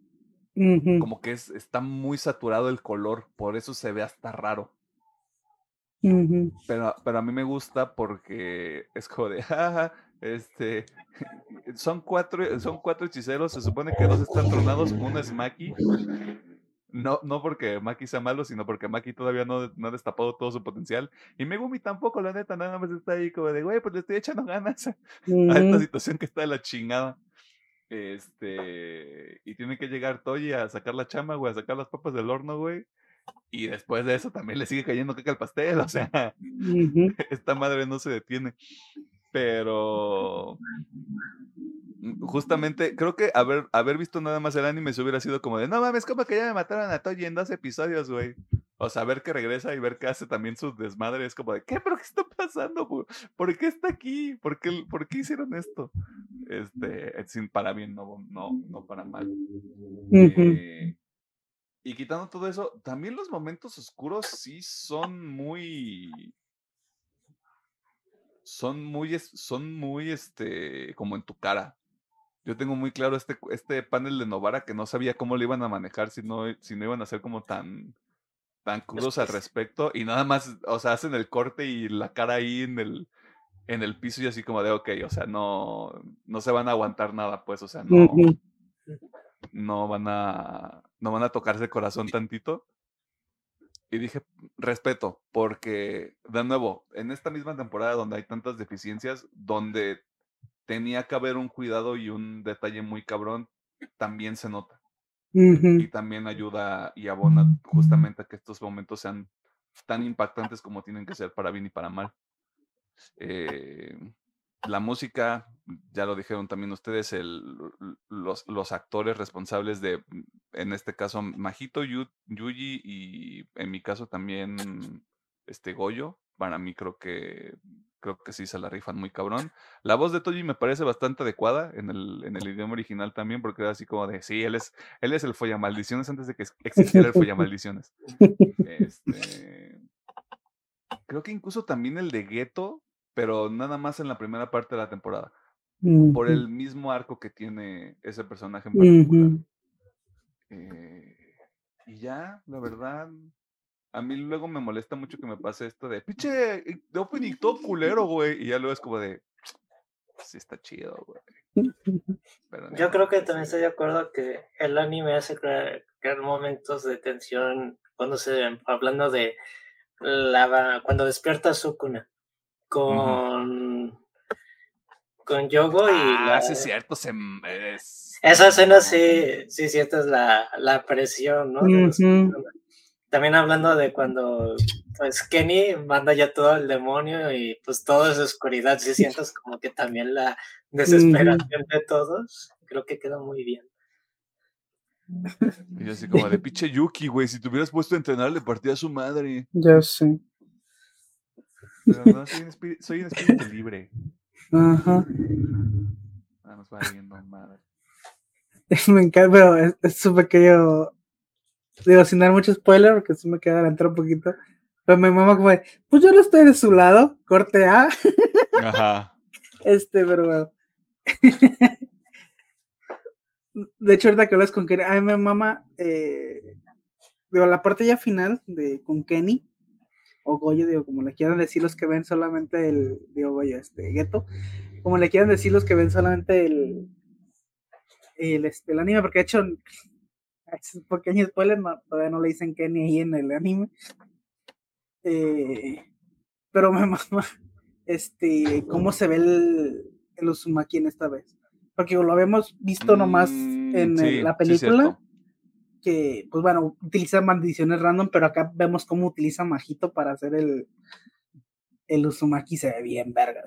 como que está muy saturado el color, por eso se ve hasta raro. Pero a mí me gusta porque es como de jaja. Son cuatro hechiceros, se supone que 2 están tronados, uno es Maki, no porque Maki sea malo, sino porque Maki todavía no ha destapado todo su potencial, y Megumi tampoco, la neta, nada más está ahí como de, güey, pues le estoy echando ganas a esta situación que está de la chingada. Y tiene que llegar Toji a sacar la chama, güey, a sacar las papas del horno, güey. Y después de eso también le sigue cayendo caca al pastel, o sea, esta madre no se detiene. Pero justamente creo que haber visto nada más el anime se hubiera sido como de, no mames, como que ya me mataron a Toji en 2 episodios, güey. O sea, ver que regresa y ver que hace también sus desmadres, como de, ¿qué? ¿Pero qué está pasando? ¿Por qué está aquí? ¿Por qué hicieron esto? Para bien, no para mal. Y quitando todo eso, también los momentos oscuros sí son muy... Son muy como en tu cara. Yo tengo muy claro este panel de Novara que no sabía cómo lo iban a manejar, si no iban a ser como tan crudos al respecto, y nada más, o sea, hacen el corte y la cara ahí en el piso y así como de, ok, o sea, no se van a aguantar nada, pues, o sea, no van a tocarse el corazón tantito. Y dije, respeto, porque, de nuevo, en esta misma temporada donde hay tantas deficiencias, donde tenía que haber un cuidado y un detalle muy cabrón, también se nota. Y también ayuda y abona justamente a que estos momentos sean tan impactantes como tienen que ser, para bien y para mal. La música, ya lo dijeron también ustedes, los actores responsables de, en este caso, Majito, Yuji y en mi caso también Goyo, para mí creo que sí se la rifan muy cabrón. La voz de Toji me parece bastante adecuada en el idioma original también, porque era así como de, sí, él es el follamaldiciones antes de que existiera el follamaldiciones. Creo que incluso también el de Geto, pero nada más en la primera parte de la temporada, por el mismo arco que tiene ese personaje en particular. Y ya, la verdad, a mí luego me molesta mucho que me pase esto de, pinche, de opening todo culero, güey, y ya luego es como de, sí está chido, güey. Yo creo que también estoy de acuerdo que el anime hace crear momentos de tensión cuando se, hablando de la, cuando despierta Sukuna con Yogo y la... sí, cierto, esa escena sí sientes la presión, ¿no? También hablando de cuando pues Kenny manda ya todo el demonio y pues todo es oscuridad, sí sientes como que también la desesperación de todos, creo que quedó muy bien. Y así como de pinche Yuki, güey, si te hubieras puesto a entrenar le partía a su madre. Ya sé. Pero no, soy un espíritu libre. Ajá. Nos va viendo madre. Me encanta, pero es súper que yo... Digo, sin dar mucho spoiler, porque sí me queda adelantar un poquito. Pero mi mamá como de, pues yo no estoy de su lado, corte A. Ajá. Pero bueno. De hecho, ahorita que hablas con Kenny, a mí me mama, digo, la parte ya final de con Kenny, o Goyo, digo, como le quieran decir los que ven solamente el, digo, Goyo, Geto, como le quieran decir los que ven solamente el anime, porque de hecho, es un pequeño spoiler, no, todavía no le dicen Kenny ahí en el anime, pero me mama, cómo se ve el Uzumaki en esta vez. Porque lo habíamos visto nomás en la película, sí, que, pues bueno, utiliza maldiciones random, pero acá vemos cómo utiliza Majito para hacer el Uzumaki, se ve bien verga.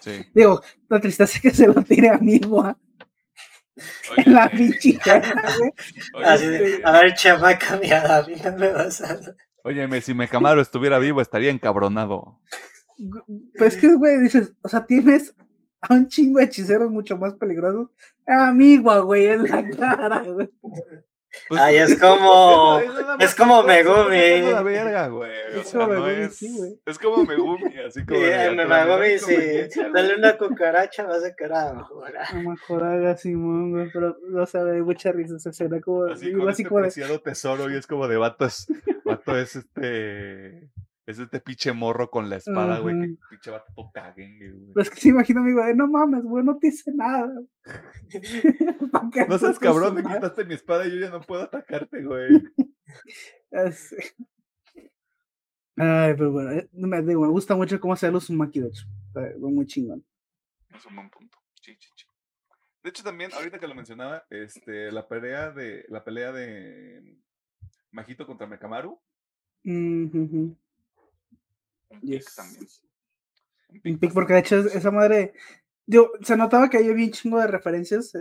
Sí. Digo, la tristeza es que se lo tire a mi boa. Oye, la bichita. A ver, chamaca, mira, a mí no me vas a... Óyeme, si Mecamaro estuviera vivo estaría encabronado. Pues que, güey, dices, o sea, tienes... a un chingo de hechiceros mucho más peligrosos. Amigo, güey, en la cara, güey. Pues, ay, es como Megumi. Es una verga, güey. O sea, no es, sí, güey. Es como Megumi, así como. Sí, Megumi, sí. Dale una cucaracha, vas a quedar a mejorar, Simón, güey. Pero no sabe, mucha risa. Se será como. Así como este preciado tesoro y es como de vatos. Vato es Es este pinche morro con la espada, güey, que pinche vato todo caguengue, güey. Pero es que se imagina, amigo, no mames, güey, no te hice nada. No seas cabrón, me quitaste mi espada y yo ya no puedo atacarte, güey. Ay, pero bueno, me gusta mucho cómo se ve los Uzumaki, de hecho. Muy chingón. Es un buen punto. Sí. De hecho, también, ahorita que lo mencionaba, la pelea de Majito contra Mecamaru. Yes. También. Un pick porque de hecho esa madre, digo, se notaba que había bien chingo de referencias,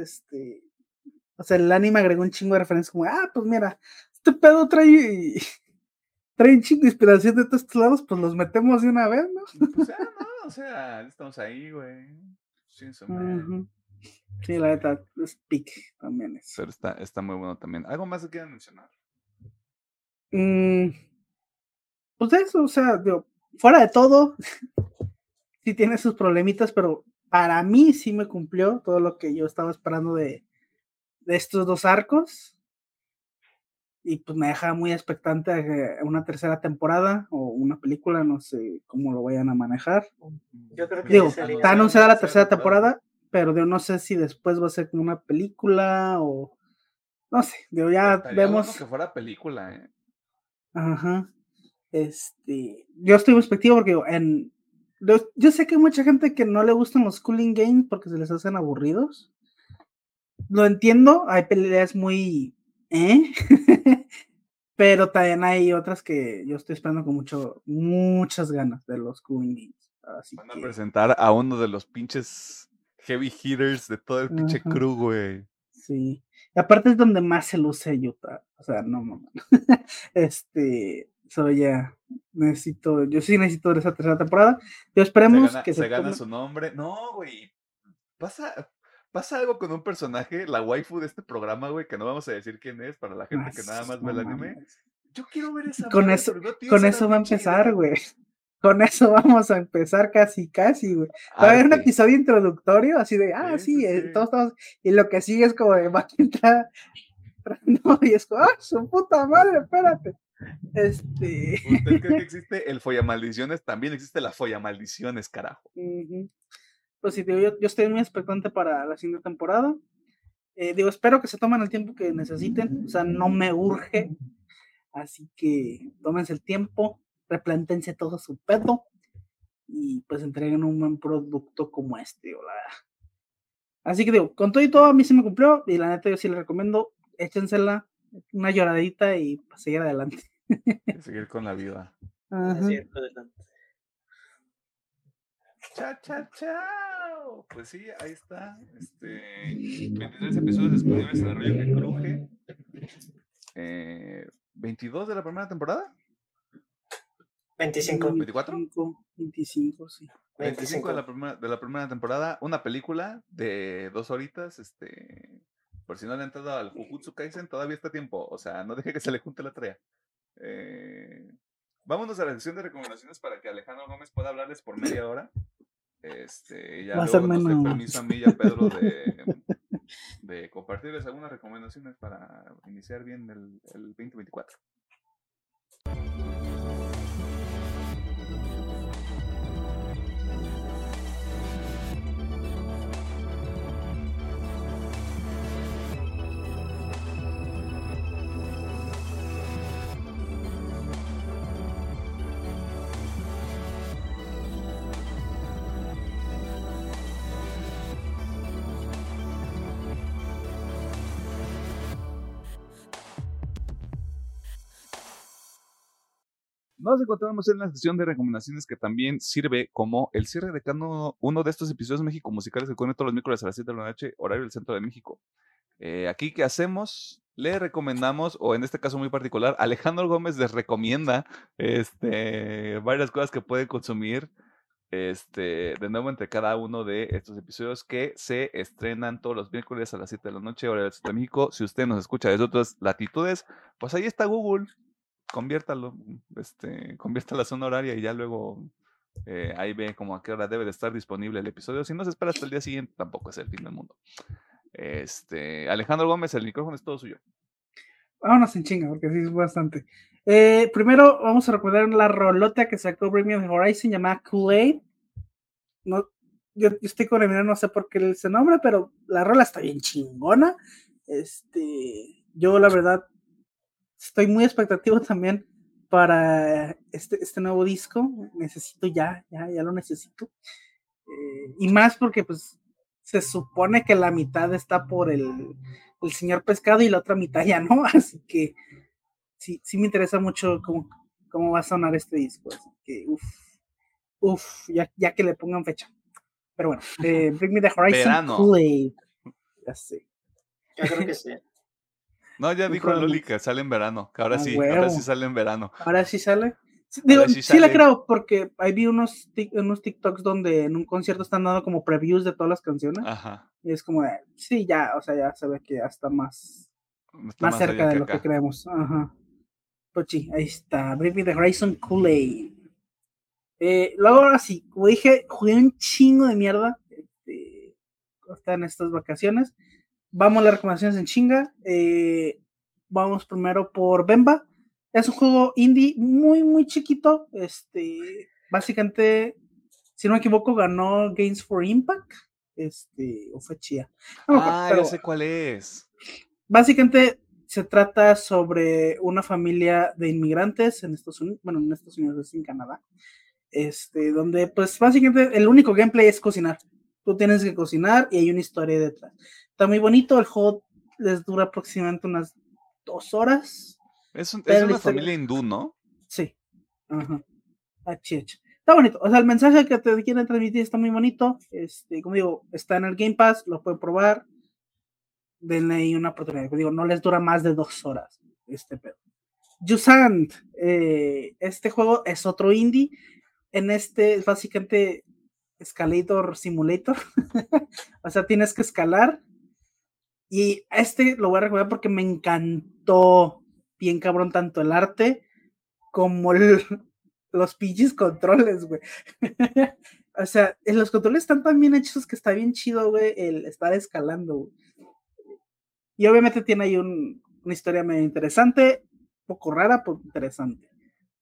o sea, el anime agregó un chingo de referencias como, pues mira, este pedo trae un chingo de inspiración de todos estos lados, pues los metemos de una vez, ¿no? Pues no, o sea, estamos ahí, güey. Sí, la verdad, es pick también es. Pero está muy bueno también. ¿Algo más que quieran mencionar? Pues eso, o sea, digo, fuera de todo, sí tiene sus problemitas, pero para mí sí me cumplió todo lo que yo estaba esperando de estos dos arcos. Y pues me deja muy expectante a una tercera temporada o una película, no sé cómo lo vayan a manejar. Yo creo que digo, está anunciada la tercera temporada, pero digo, no sé si después va a ser como una película o... No sé, digo, ya vemos... Bueno que fuera película, Ajá. Yo estoy muy expectativo porque yo sé que hay mucha gente que no le gustan los cooling games porque se les hacen aburridos. Lo entiendo, hay peleas muy pero también hay otras que yo estoy esperando con muchas ganas de los cooling games. Así van a presentar a uno de los pinches heavy hitters de todo el pinche crew, güey. Sí. Y aparte es donde más se luce Yuta. O sea, no mamá. Yo sí necesito esa tercera temporada. Yo esperemos que se gana su nombre. No, güey. Pasa algo con un personaje, la waifu de este programa, güey, que no vamos a decir quién es para la gente que nada más ve el anime. Yo quiero ver esa. Con eso va a empezar, güey. Con eso vamos a empezar casi, güey. Va a haber un episodio introductorio así de, todos, y lo que sigue es como de, va a entrar, no, y es como, su puta madre, espérate. ¿Usted cree que existe el follamaldiciones? También existe la follamaldiciones, carajo. Pues sí, digo, yo estoy muy expectante para la siguiente temporada. Digo, espero que se tomen el tiempo que necesiten. O sea, no me urge. Así que tómense el tiempo, replantense todo su pedo y pues entreguen un buen producto como este, digo, la verdad. Así que digo, con todo y todo, a mí sí me cumplió. Y la neta, yo sí les recomiendo, échensela una lloradita y pues, seguir adelante. Seguir con la vida. Ajá. Seguir adelante. Chao, chao, chao. Pues sí, ahí está. 23 episodios disponibles en el rollo que cruje. 22 de la primera temporada. 25. 24. 25, sí. 25 de la primera temporada, una película de 2 horitas, por si no le han entrado al Jujutsu Kaisen, todavía está a tiempo, o sea, no deje que se le junte la tarea. Vámonos a la sección de recomendaciones para que Alejandro Gómez pueda hablarles por media hora. Ya luego nos dé permiso a mí y a Pedro de compartirles algunas recomendaciones para iniciar bien el 2024. Nos encontramos en la sección de recomendaciones que también sirve como el cierre de cada uno de estos episodios México Musicales que conecto los miércoles a las 7 de la noche, horario del centro de México. Aquí, ¿qué hacemos? Le recomendamos, o en este caso muy particular, Alejandro Gómez les recomienda varias cosas que pueden consumir de nuevo entre cada uno de estos episodios que se estrenan todos los miércoles a las 7 de la noche, horario del centro de México. Si usted nos escucha desde otras latitudes, pues ahí está Google. Conviértalo, convierta la zona horaria y ya luego ahí ve como a qué hora debe de estar disponible el episodio. Si no se espera hasta el día siguiente, tampoco es el fin del mundo. Alejandro Gómez, el micrófono es todo suyo. Vámonos en chinga, porque sí es bastante. Primero vamos a recordar la rolota que sacó Bring Me the Horizon llamada Kool-Aid. No, yo estoy con Emiliano, no sé por qué ese nombre, pero la rola está bien chingona. Yo la verdad estoy muy expectativo también para este nuevo disco. Necesito ya lo necesito. Y más porque pues se supone que la mitad está por el señor Pescado y la otra mitad ya no. Así que sí me interesa mucho cómo va a sonar este disco. Así que ya que le pongan fecha. Pero bueno, Bring Me the Horizon. Verano. Play. Ya sé. Yo creo que sí. No, ya dijo Loli que sale en verano, que ahora sí, huevo. Ahora sí sale en verano. Ahora sí sale. Digo, sí, sale. La creo, porque ahí vi unos TikToks donde en un concierto están dando como previews de todas las canciones. Ajá. Y es como, sí, ya, o sea, ya se ve que ya está más cerca de lo que creemos. Ajá. Pues sí, ahí está, Bring Me the Horizon Kool-Aid. Luego, ahora sí, como dije, jugué un chingo de mierda hasta en estas vacaciones. Vamos a las recomendaciones en chinga. Vamos primero por Bemba. Es un juego indie muy, muy chiquito. Básicamente, si no me equivoco, ganó Games for Impact. O fue Chía. No, pero, ya sé cuál es. Básicamente, se trata sobre una familia de inmigrantes en Estados Unidos. Bueno, en Estados Unidos es en Canadá. Donde, pues, básicamente, el único gameplay es cocinar. Tú tienes que cocinar y hay una historia detrás. Está muy bonito, el juego les dura aproximadamente unas 2 horas. Es una familia hindú, ¿no? Sí. Ajá. Está bonito, o sea, el mensaje que te quieren transmitir está muy bonito. Como digo, está en el Game Pass, lo pueden probar. Denle ahí una oportunidad. Digo, no les dura más de 2 horas este pedo. Jusant, este juego es otro indie. En este, básicamente, Escalator Simulator. O sea, tienes que escalar. Y lo voy a recomendar porque me encantó bien cabrón tanto el arte como los pinches controles, güey. O sea, los controles están tan bien hechos que está bien chido, güey, el estar escalando, güey. Y obviamente tiene ahí una historia medio interesante, un poco rara, pero interesante.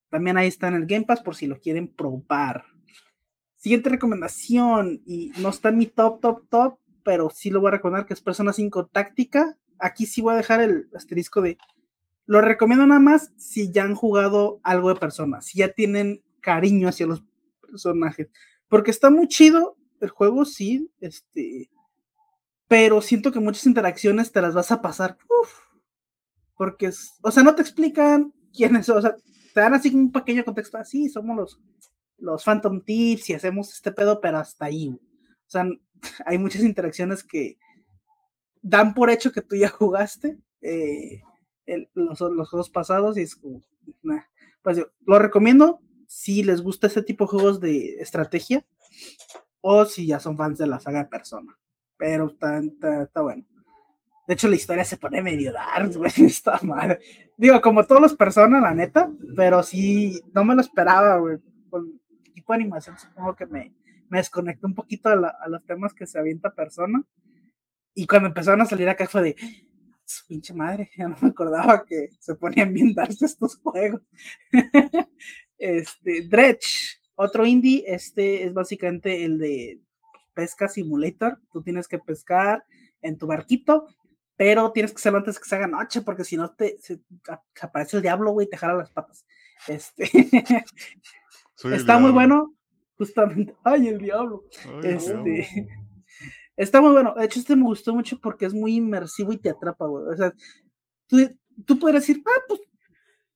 También ahí está en el Game Pass por si lo quieren probar. Siguiente recomendación, y no está en mi top, pero sí lo voy a recomendar, que es Persona 5 Táctica. Aquí sí voy a dejar el asterisco de... Lo recomiendo nada más si ya han jugado algo de Persona, si ya tienen cariño hacia los personajes. Porque está muy chido el juego, sí, pero siento que muchas interacciones te las vas a pasar. Porque, no te explican quiénes son, te dan así un pequeño contexto, así somos los Phantom Tips y hacemos este pedo, pero hasta ahí. Hay muchas interacciones que dan por hecho que tú ya jugaste los juegos pasados y es como, Pues yo lo recomiendo si les gusta este tipo de juegos de estrategia o si ya son fans de la saga Persona, pero está bueno. De hecho, la historia se pone medio dark, güey, está mal. Digo, como todos los Persona, la neta, pero sí, no me lo esperaba, güey. Con el tipo de animación supongo que me desconecté un poquito a los temas que se avienta Persona. Y cuando empezaron a salir acá fue de... su pinche madre, ya no me acordaba que se ponían bien darse estos juegos. Dredge, otro indie, es básicamente el de pesca simulator. Tú tienes que pescar en tu barquito, pero tienes que hacerlo antes que se haga noche, porque si no te aparece el diablo, güey, y te jala las patas. Está muy bueno, justamente. ¡Ay, el diablo! Ay, diablo. Está muy bueno. De hecho, me gustó mucho porque es muy inmersivo y te atrapa, güey. Tú podrías decir, pues,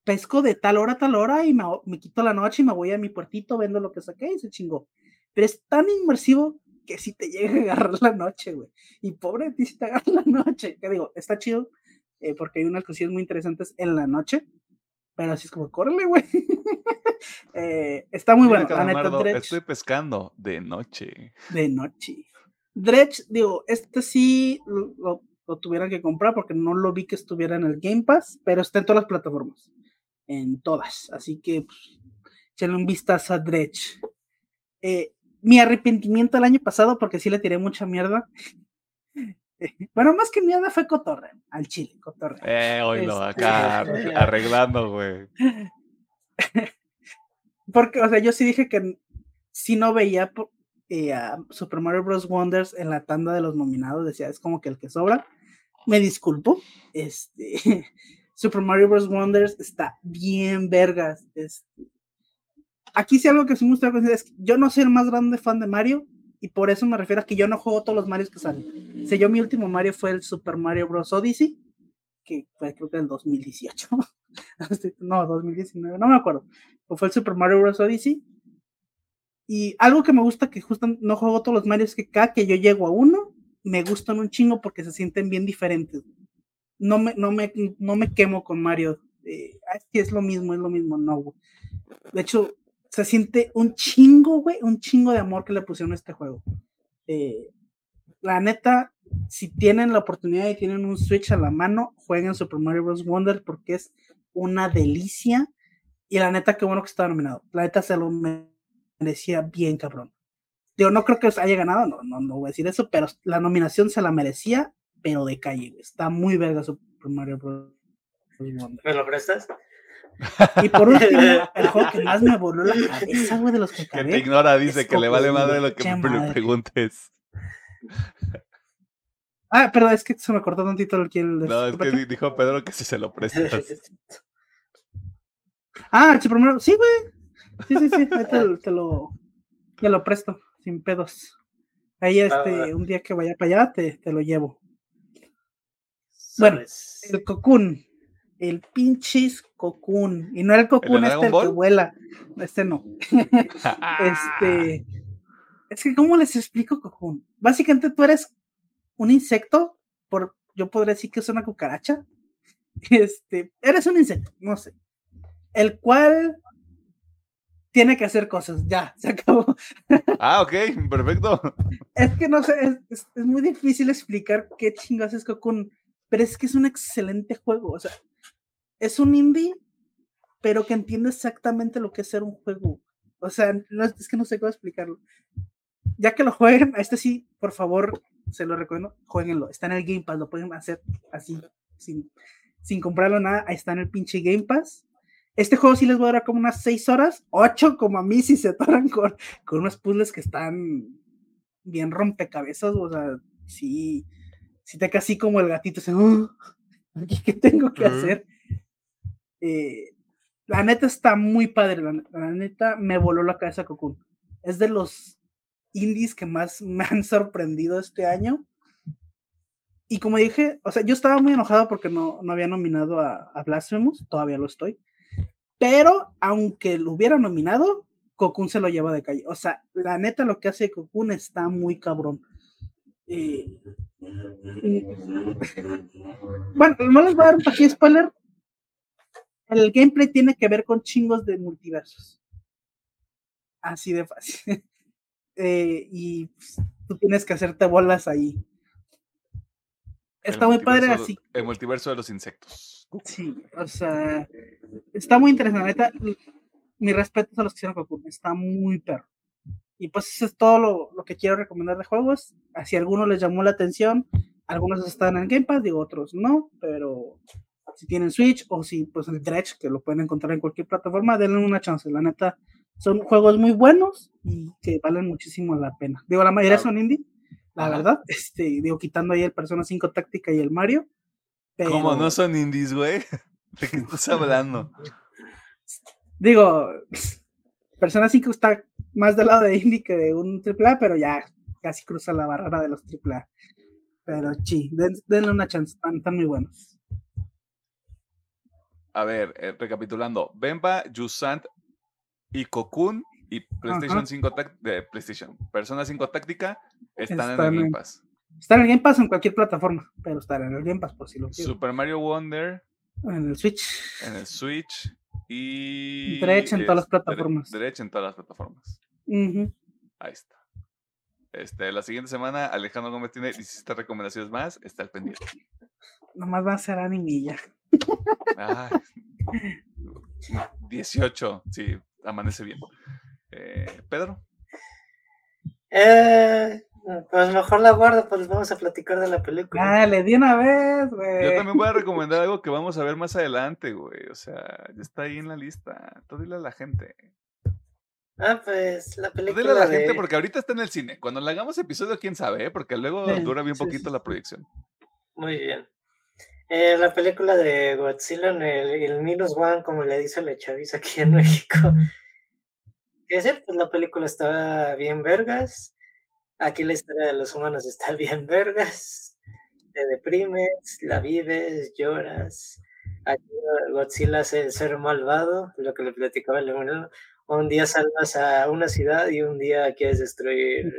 pesco de tal hora y me quito la noche y me voy a mi puertito, vendo lo que saqué y se chingó. Pero es tan inmersivo que si te llega a agarrar la noche, güey. Y pobre de ti si te agarra la noche. Que digo, está chido porque hay unas cosillas muy interesantes en la noche. Pero así es como, córrele, güey. Está muy bueno. Calamardo, estoy pescando de noche. Dredge, digo, sí lo tuvieran que comprar porque no lo vi que estuviera en el Game Pass, pero está en todas las plataformas, en todas, así que pues, échenle un vistazo a Dredge. Mi arrepentimiento el año pasado, porque sí le tiré mucha mierda, bueno, más que mierda fue cotorre, al chile, cotorre. Oílo, acá arreglando, güey. Porque, yo sí dije que si no veía... a Super Mario Bros. Wonder en la tanda de los nominados, decía, es como que el que sobra. Me disculpo, Super Mario Bros. Wonder está bien vergas. Aquí sí algo que sí me gusta es que yo no soy el más grande fan de Mario y por eso me refiero a que yo no juego todos los Marios que salen. Yo mi último Mario fue el Super Mario Bros. Odyssey, que fue creo que el 2018 no, 2019, no me acuerdo, o fue el Super Mario Bros. Odyssey. Y algo que me gusta, que justo no juego todos los Marios, que cada que yo llego a uno, me gustan un chingo porque se sienten bien diferentes. No me quemo con Mario. Es lo mismo. No, güey. De hecho, se siente un chingo, güey, un chingo de amor que le pusieron a este juego. La neta, si tienen la oportunidad y tienen un Switch a la mano, jueguen Super Mario Bros. Wonder porque es una delicia. Y la neta, qué bueno que está nominado. La neta se lo merecía bien cabrón. Yo no creo que haya ganado, no voy a decir eso, pero la nominación se la merecía, pero de calle, güey. Está muy verga Super Mario Bros. ¿Me lo prestas? Y por último, el juego que más me voló la cabeza, güey, de los que acabé. Que te ignora, dice que le vale madre lo que me preguntes. Perdón, es que se me cortó tantito el que... No, es que dijo Pedro que si se lo prestas. Super Mario, sí, güey. Sí, te lo presto, sin pedos. Ahí un día que vaya para allá te lo llevo. Bueno, el Cocoon, el pinches Cocoon, y no el Cocoon el que vuela, no. Es que ¿cómo les explico Cocoon? Básicamente tú eres un insecto, yo podría decir que es una cucaracha. Eres un insecto, no sé. El cual tiene que hacer cosas, ya, se acabó. Ok, perfecto. Es que no sé, es muy difícil explicar qué chingados es Cocoon, pero es que es un excelente juego, es un indie, pero que entiende exactamente lo que es ser un juego, es que no sé cómo explicarlo. Ya que lo jueguen, sí, por favor, se lo recomiendo, jueguenlo, está en el Game Pass, lo pueden hacer así, sin comprarlo nada, ahí está en el pinche Game Pass. Este juego sí les va a durar como unas 6 horas, 8 como a mí, si se atoran con unos puzzles que están bien rompecabezas, o sea, sí, sí te quedas así como el gatito, o sea, ¿qué tengo que hacer? La neta está muy padre, la neta me voló la cabeza Cocoon. Es de los indies que más me han sorprendido este año. Y como dije, o sea, yo estaba muy enojado porque no había nominado a Blasphemous, todavía lo estoy. Pero, aunque lo hubiera nominado, Cocoon se lo lleva de calle. O sea, la neta lo que hace Cocoon está muy cabrón. Bueno, no les voy a dar un pequeño spoiler. El gameplay tiene que ver con chingos de multiversos. Así de fácil. Y pues, tú tienes que hacerte bolas ahí. Está muy padre así. El multiverso de los insectos. Sí, o sea, está muy interesante. Neta, mis respetos a los que hicieron Cocoon. Está muy perro. Y pues eso es todo lo que quiero recomendar de juegos. Si alguno les llamó la atención, algunos están en Game Pass, digo, otros no, pero si tienen Switch o si pues el Dredge, que lo pueden encontrar en cualquier plataforma, denle una chance. La neta, son juegos muy buenos y que valen muchísimo la pena. Digo, la mayoría son indie, la verdad, digo, quitando ahí el Persona 5 Táctica y el Mario. Pero... ¿Cómo no son indies, güey? ¿De qué estás hablando? Digo, Persona 5 está más del lado de indie que de un AAA, pero ya casi cruza la barrera de los AAA. Pero sí, denle una chance, están muy buenos. A ver, recapitulando, Bemba, Jusant y Cocoon y PlayStation 5 PlayStation, Persona 5 Táctica están en el Game Pass. Están en el Game Pass en cualquier plataforma, pero están en el Game Pass por si lo quieren. Super Mario Wonder en el Switch. Y Dredge en todas las plataformas. Uh-huh. Ahí está. La siguiente semana Alejandro Gómez tiene 17 recomendaciones más. Está al pendiente. Nomás va a ser animilla. 18. Sí, amanece bien. Pedro. Pues mejor la guardo, pues vamos a platicar de la película. Dale, di una vez, güey. Yo también voy a recomendar algo que vamos a ver más adelante, güey. O sea, ya está ahí en la lista. Tú dile a la gente. Pues la película. Tú dile a la gente porque ahorita está en el cine. Cuando le hagamos episodio, quién sabe, porque luego dura bien poquito la proyección. Muy bien. La película de Godzilla en el Minus One, como le dice la chaviza aquí en México. Es decir, pues la película está bien vergas. Aquí la historia de los humanos está bien vergas, te deprimes, la vives, lloras. Aquí Godzilla es el ser malvado, lo que le platicaba el Leonardo. Un día salvas a una ciudad y un día quieres destruir.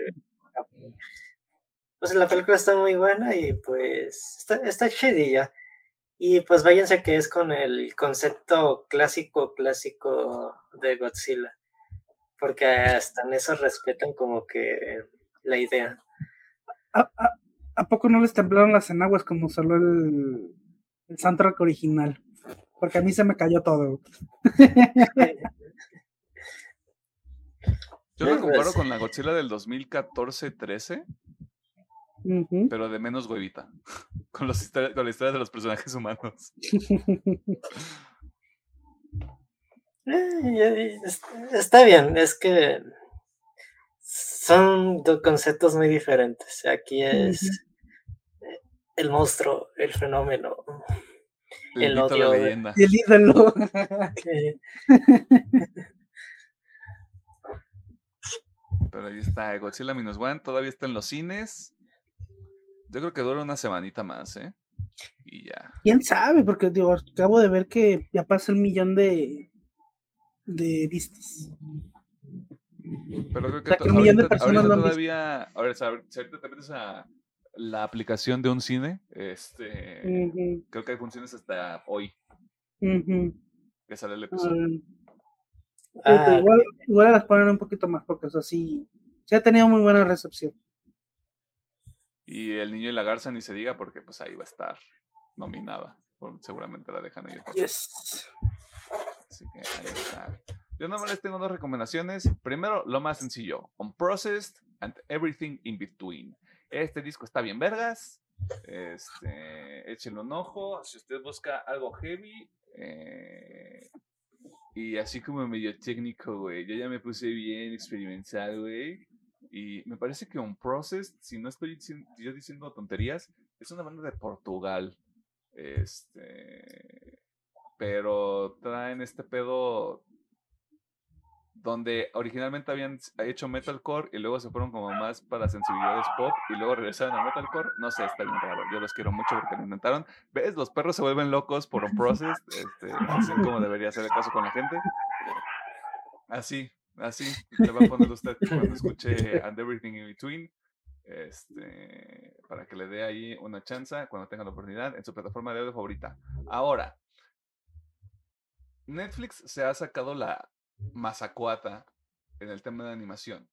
Pues la película está muy buena y pues está chidilla. Y pues váyanse que es con el concepto clásico de Godzilla. Porque hasta en eso respetan como que... la idea. ¿A poco no les temblaron las enaguas como solo el soundtrack original? Porque a mí se me cayó todo. Yo lo comparo con la Godzilla del 2014-13, pero de menos huevita, con la historia de los personajes humanos. Está bien, es que... son dos conceptos muy diferentes. Aquí es el monstruo, el fenómeno, el odio, el ídolo. Pero ahí está, Godzilla Minus One todavía está en los cines. Yo creo que dura una semanita más, y ya. ¿Quién sabe? Porque digo, acabo de ver que ya pasó el 1,000,000 de vistas. Pero creo que si ahorita te metes a la aplicación de un cine, creo que hay funciones hasta hoy que sale el episodio. Igual las ponen un poquito más porque, o sea, sí, se ha tenido muy buena recepción. Y El Niño y la Garza ni se diga porque pues ahí va a estar nominada, seguramente la dejan ahí. Yes. Así que ahí está. Yo nomás les tengo 2 recomendaciones. Primero, lo más sencillo, Unprocessed and Everything in Between. Este disco está bien vergas. Échenle un ojo. Si usted busca algo heavy, Y así como medio técnico, güey. Yo ya me puse bien experimental, güey. Y me parece que un Process, si no estoy yo diciendo tonterías, es una banda de Portugal. Pero traen este pedo donde originalmente habían hecho metalcore y luego se fueron como más para sensibilidades pop y luego regresaron al metalcore. No sé, está bien raro. Yo los quiero mucho porque lo inventaron. ¿Ves? Los perros se vuelven locos por un Process. Así como debería ser el caso con la gente. Así le va a poner usted cuando escuche And Everything in Between. Para que le dé ahí una chance cuando tenga la oportunidad en su plataforma de audio favorita. Ahora, Netflix se ha sacado la mazacuata en el tema de animación.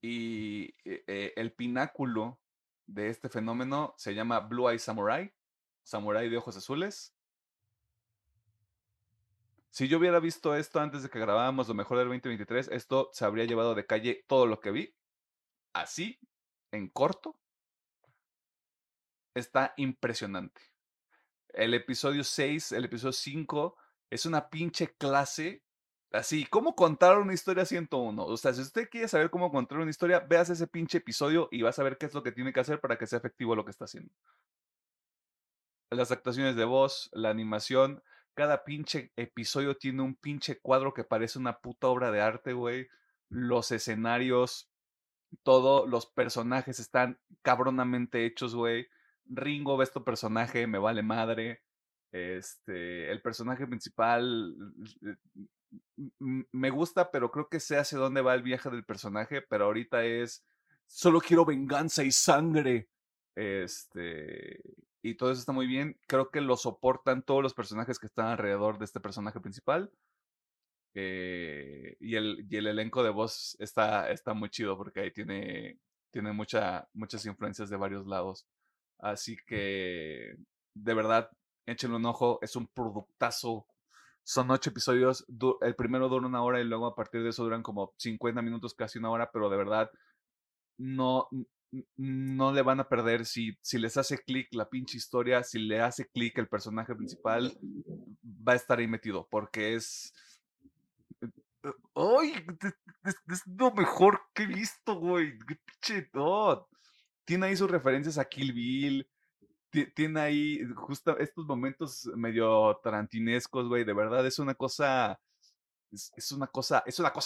Y el pináculo de este fenómeno se llama Blue Eye Samurai, Samurai de ojos azules. Si yo hubiera visto esto antes de que grabáramos lo mejor del 2023, esto se habría llevado de calle todo lo que vi. Así, en corto, está impresionante. El episodio 6, el episodio 5, es una pinche clase. Así, ¿cómo contar una historia 101? O sea, si usted quiere saber cómo contar una historia, veas ese pinche episodio y vas a ver qué es lo que tiene que hacer para que sea efectivo lo que está haciendo. Las actuaciones de voz, la animación. Cada pinche episodio tiene un pinche cuadro que parece una puta obra de arte, güey. Los escenarios, todo, los personajes están cabronamente hechos, güey. Ringo, ves tu personaje, me vale madre. El personaje principal me gusta, pero creo que sé hacia dónde va el viaje del personaje, pero ahorita es solo quiero venganza y sangre. Y todo eso está muy bien. Creo que lo soportan todos los personajes que están alrededor de este personaje principal. Y el elenco de voz está muy chido porque ahí tiene muchas influencias de varios lados. Así que, de verdad, échenle un ojo. Es un productazo. Son 8 episodios. El primero dura 1 hora y luego a partir de eso duran como 50 minutos, casi 1 hora. Pero de verdad, no le van a perder. Si les hace clic la pinche historia, si le hace clic el personaje principal, va a estar ahí metido, porque es lo mejor que he visto, güey. ¡Qué pinche! Oh. Tiene ahí sus referencias a Kill Bill, tiene ahí justo estos momentos medio tarantinescos, güey. De verdad, es una cosa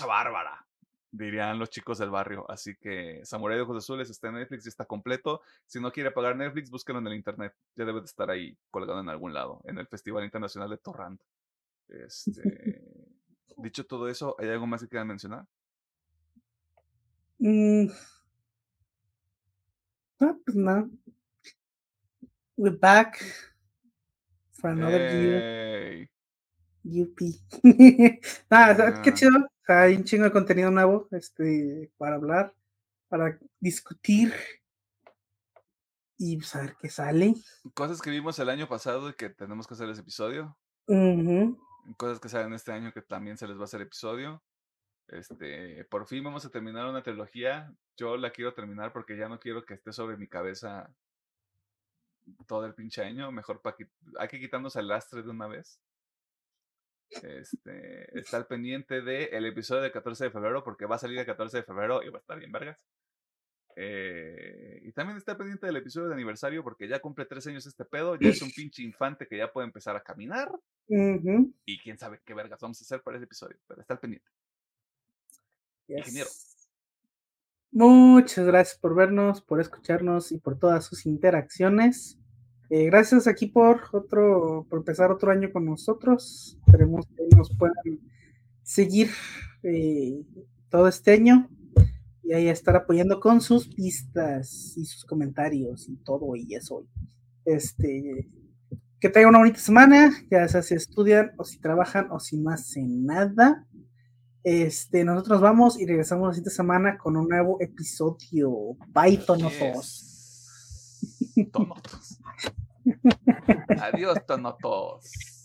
bárbara, dirían los chicos del barrio. Así que Samurai de Ojos Azules está en Netflix y está completo. Si no quiere pagar Netflix, búsquelo en el internet. Ya debe de estar ahí colgado en algún lado, en el Festival Internacional de Torrent. Dicho todo eso, ¿hay algo más que quieran mencionar? No, pues no. We're back for another year. Yupi. Qué chido. Hay un chingo de contenido nuevo para hablar, para discutir y saber qué sale. Cosas que vimos el año pasado y que tenemos que hacer ese episodio. Uh-huh. Cosas que salen este año que también se les va a hacer episodio. Por fin vamos a terminar una trilogía. Yo la quiero terminar porque ya no quiero que esté sobre mi cabeza todo el pinche año. Mejor hay que quitarnos el lastre de una vez. Estar pendiente del episodio del 14 de febrero porque va a salir el 14 de febrero y va a estar bien vergas. Y también estar pendiente del episodio de aniversario porque ya cumple 3 años este pedo. Ya es un pinche infante que ya puede empezar a caminar. Uh-huh. Y quién sabe qué vergas vamos a hacer para ese episodio, pero estar pendiente. Yes. Ingeniero, muchas gracias por vernos, por escucharnos y por todas sus interacciones. Gracias aquí por empezar otro año con nosotros. Esperemos que nos puedan seguir todo este año y ahí estar apoyando con sus vistas y sus comentarios y todo y eso. Que tengan una bonita semana, ya sea si estudian o si trabajan o si no hacen nada. Nosotros vamos y regresamos la siguiente semana con un nuevo episodio. Bye, tonotos. Tonotos. Adiós, tonotos.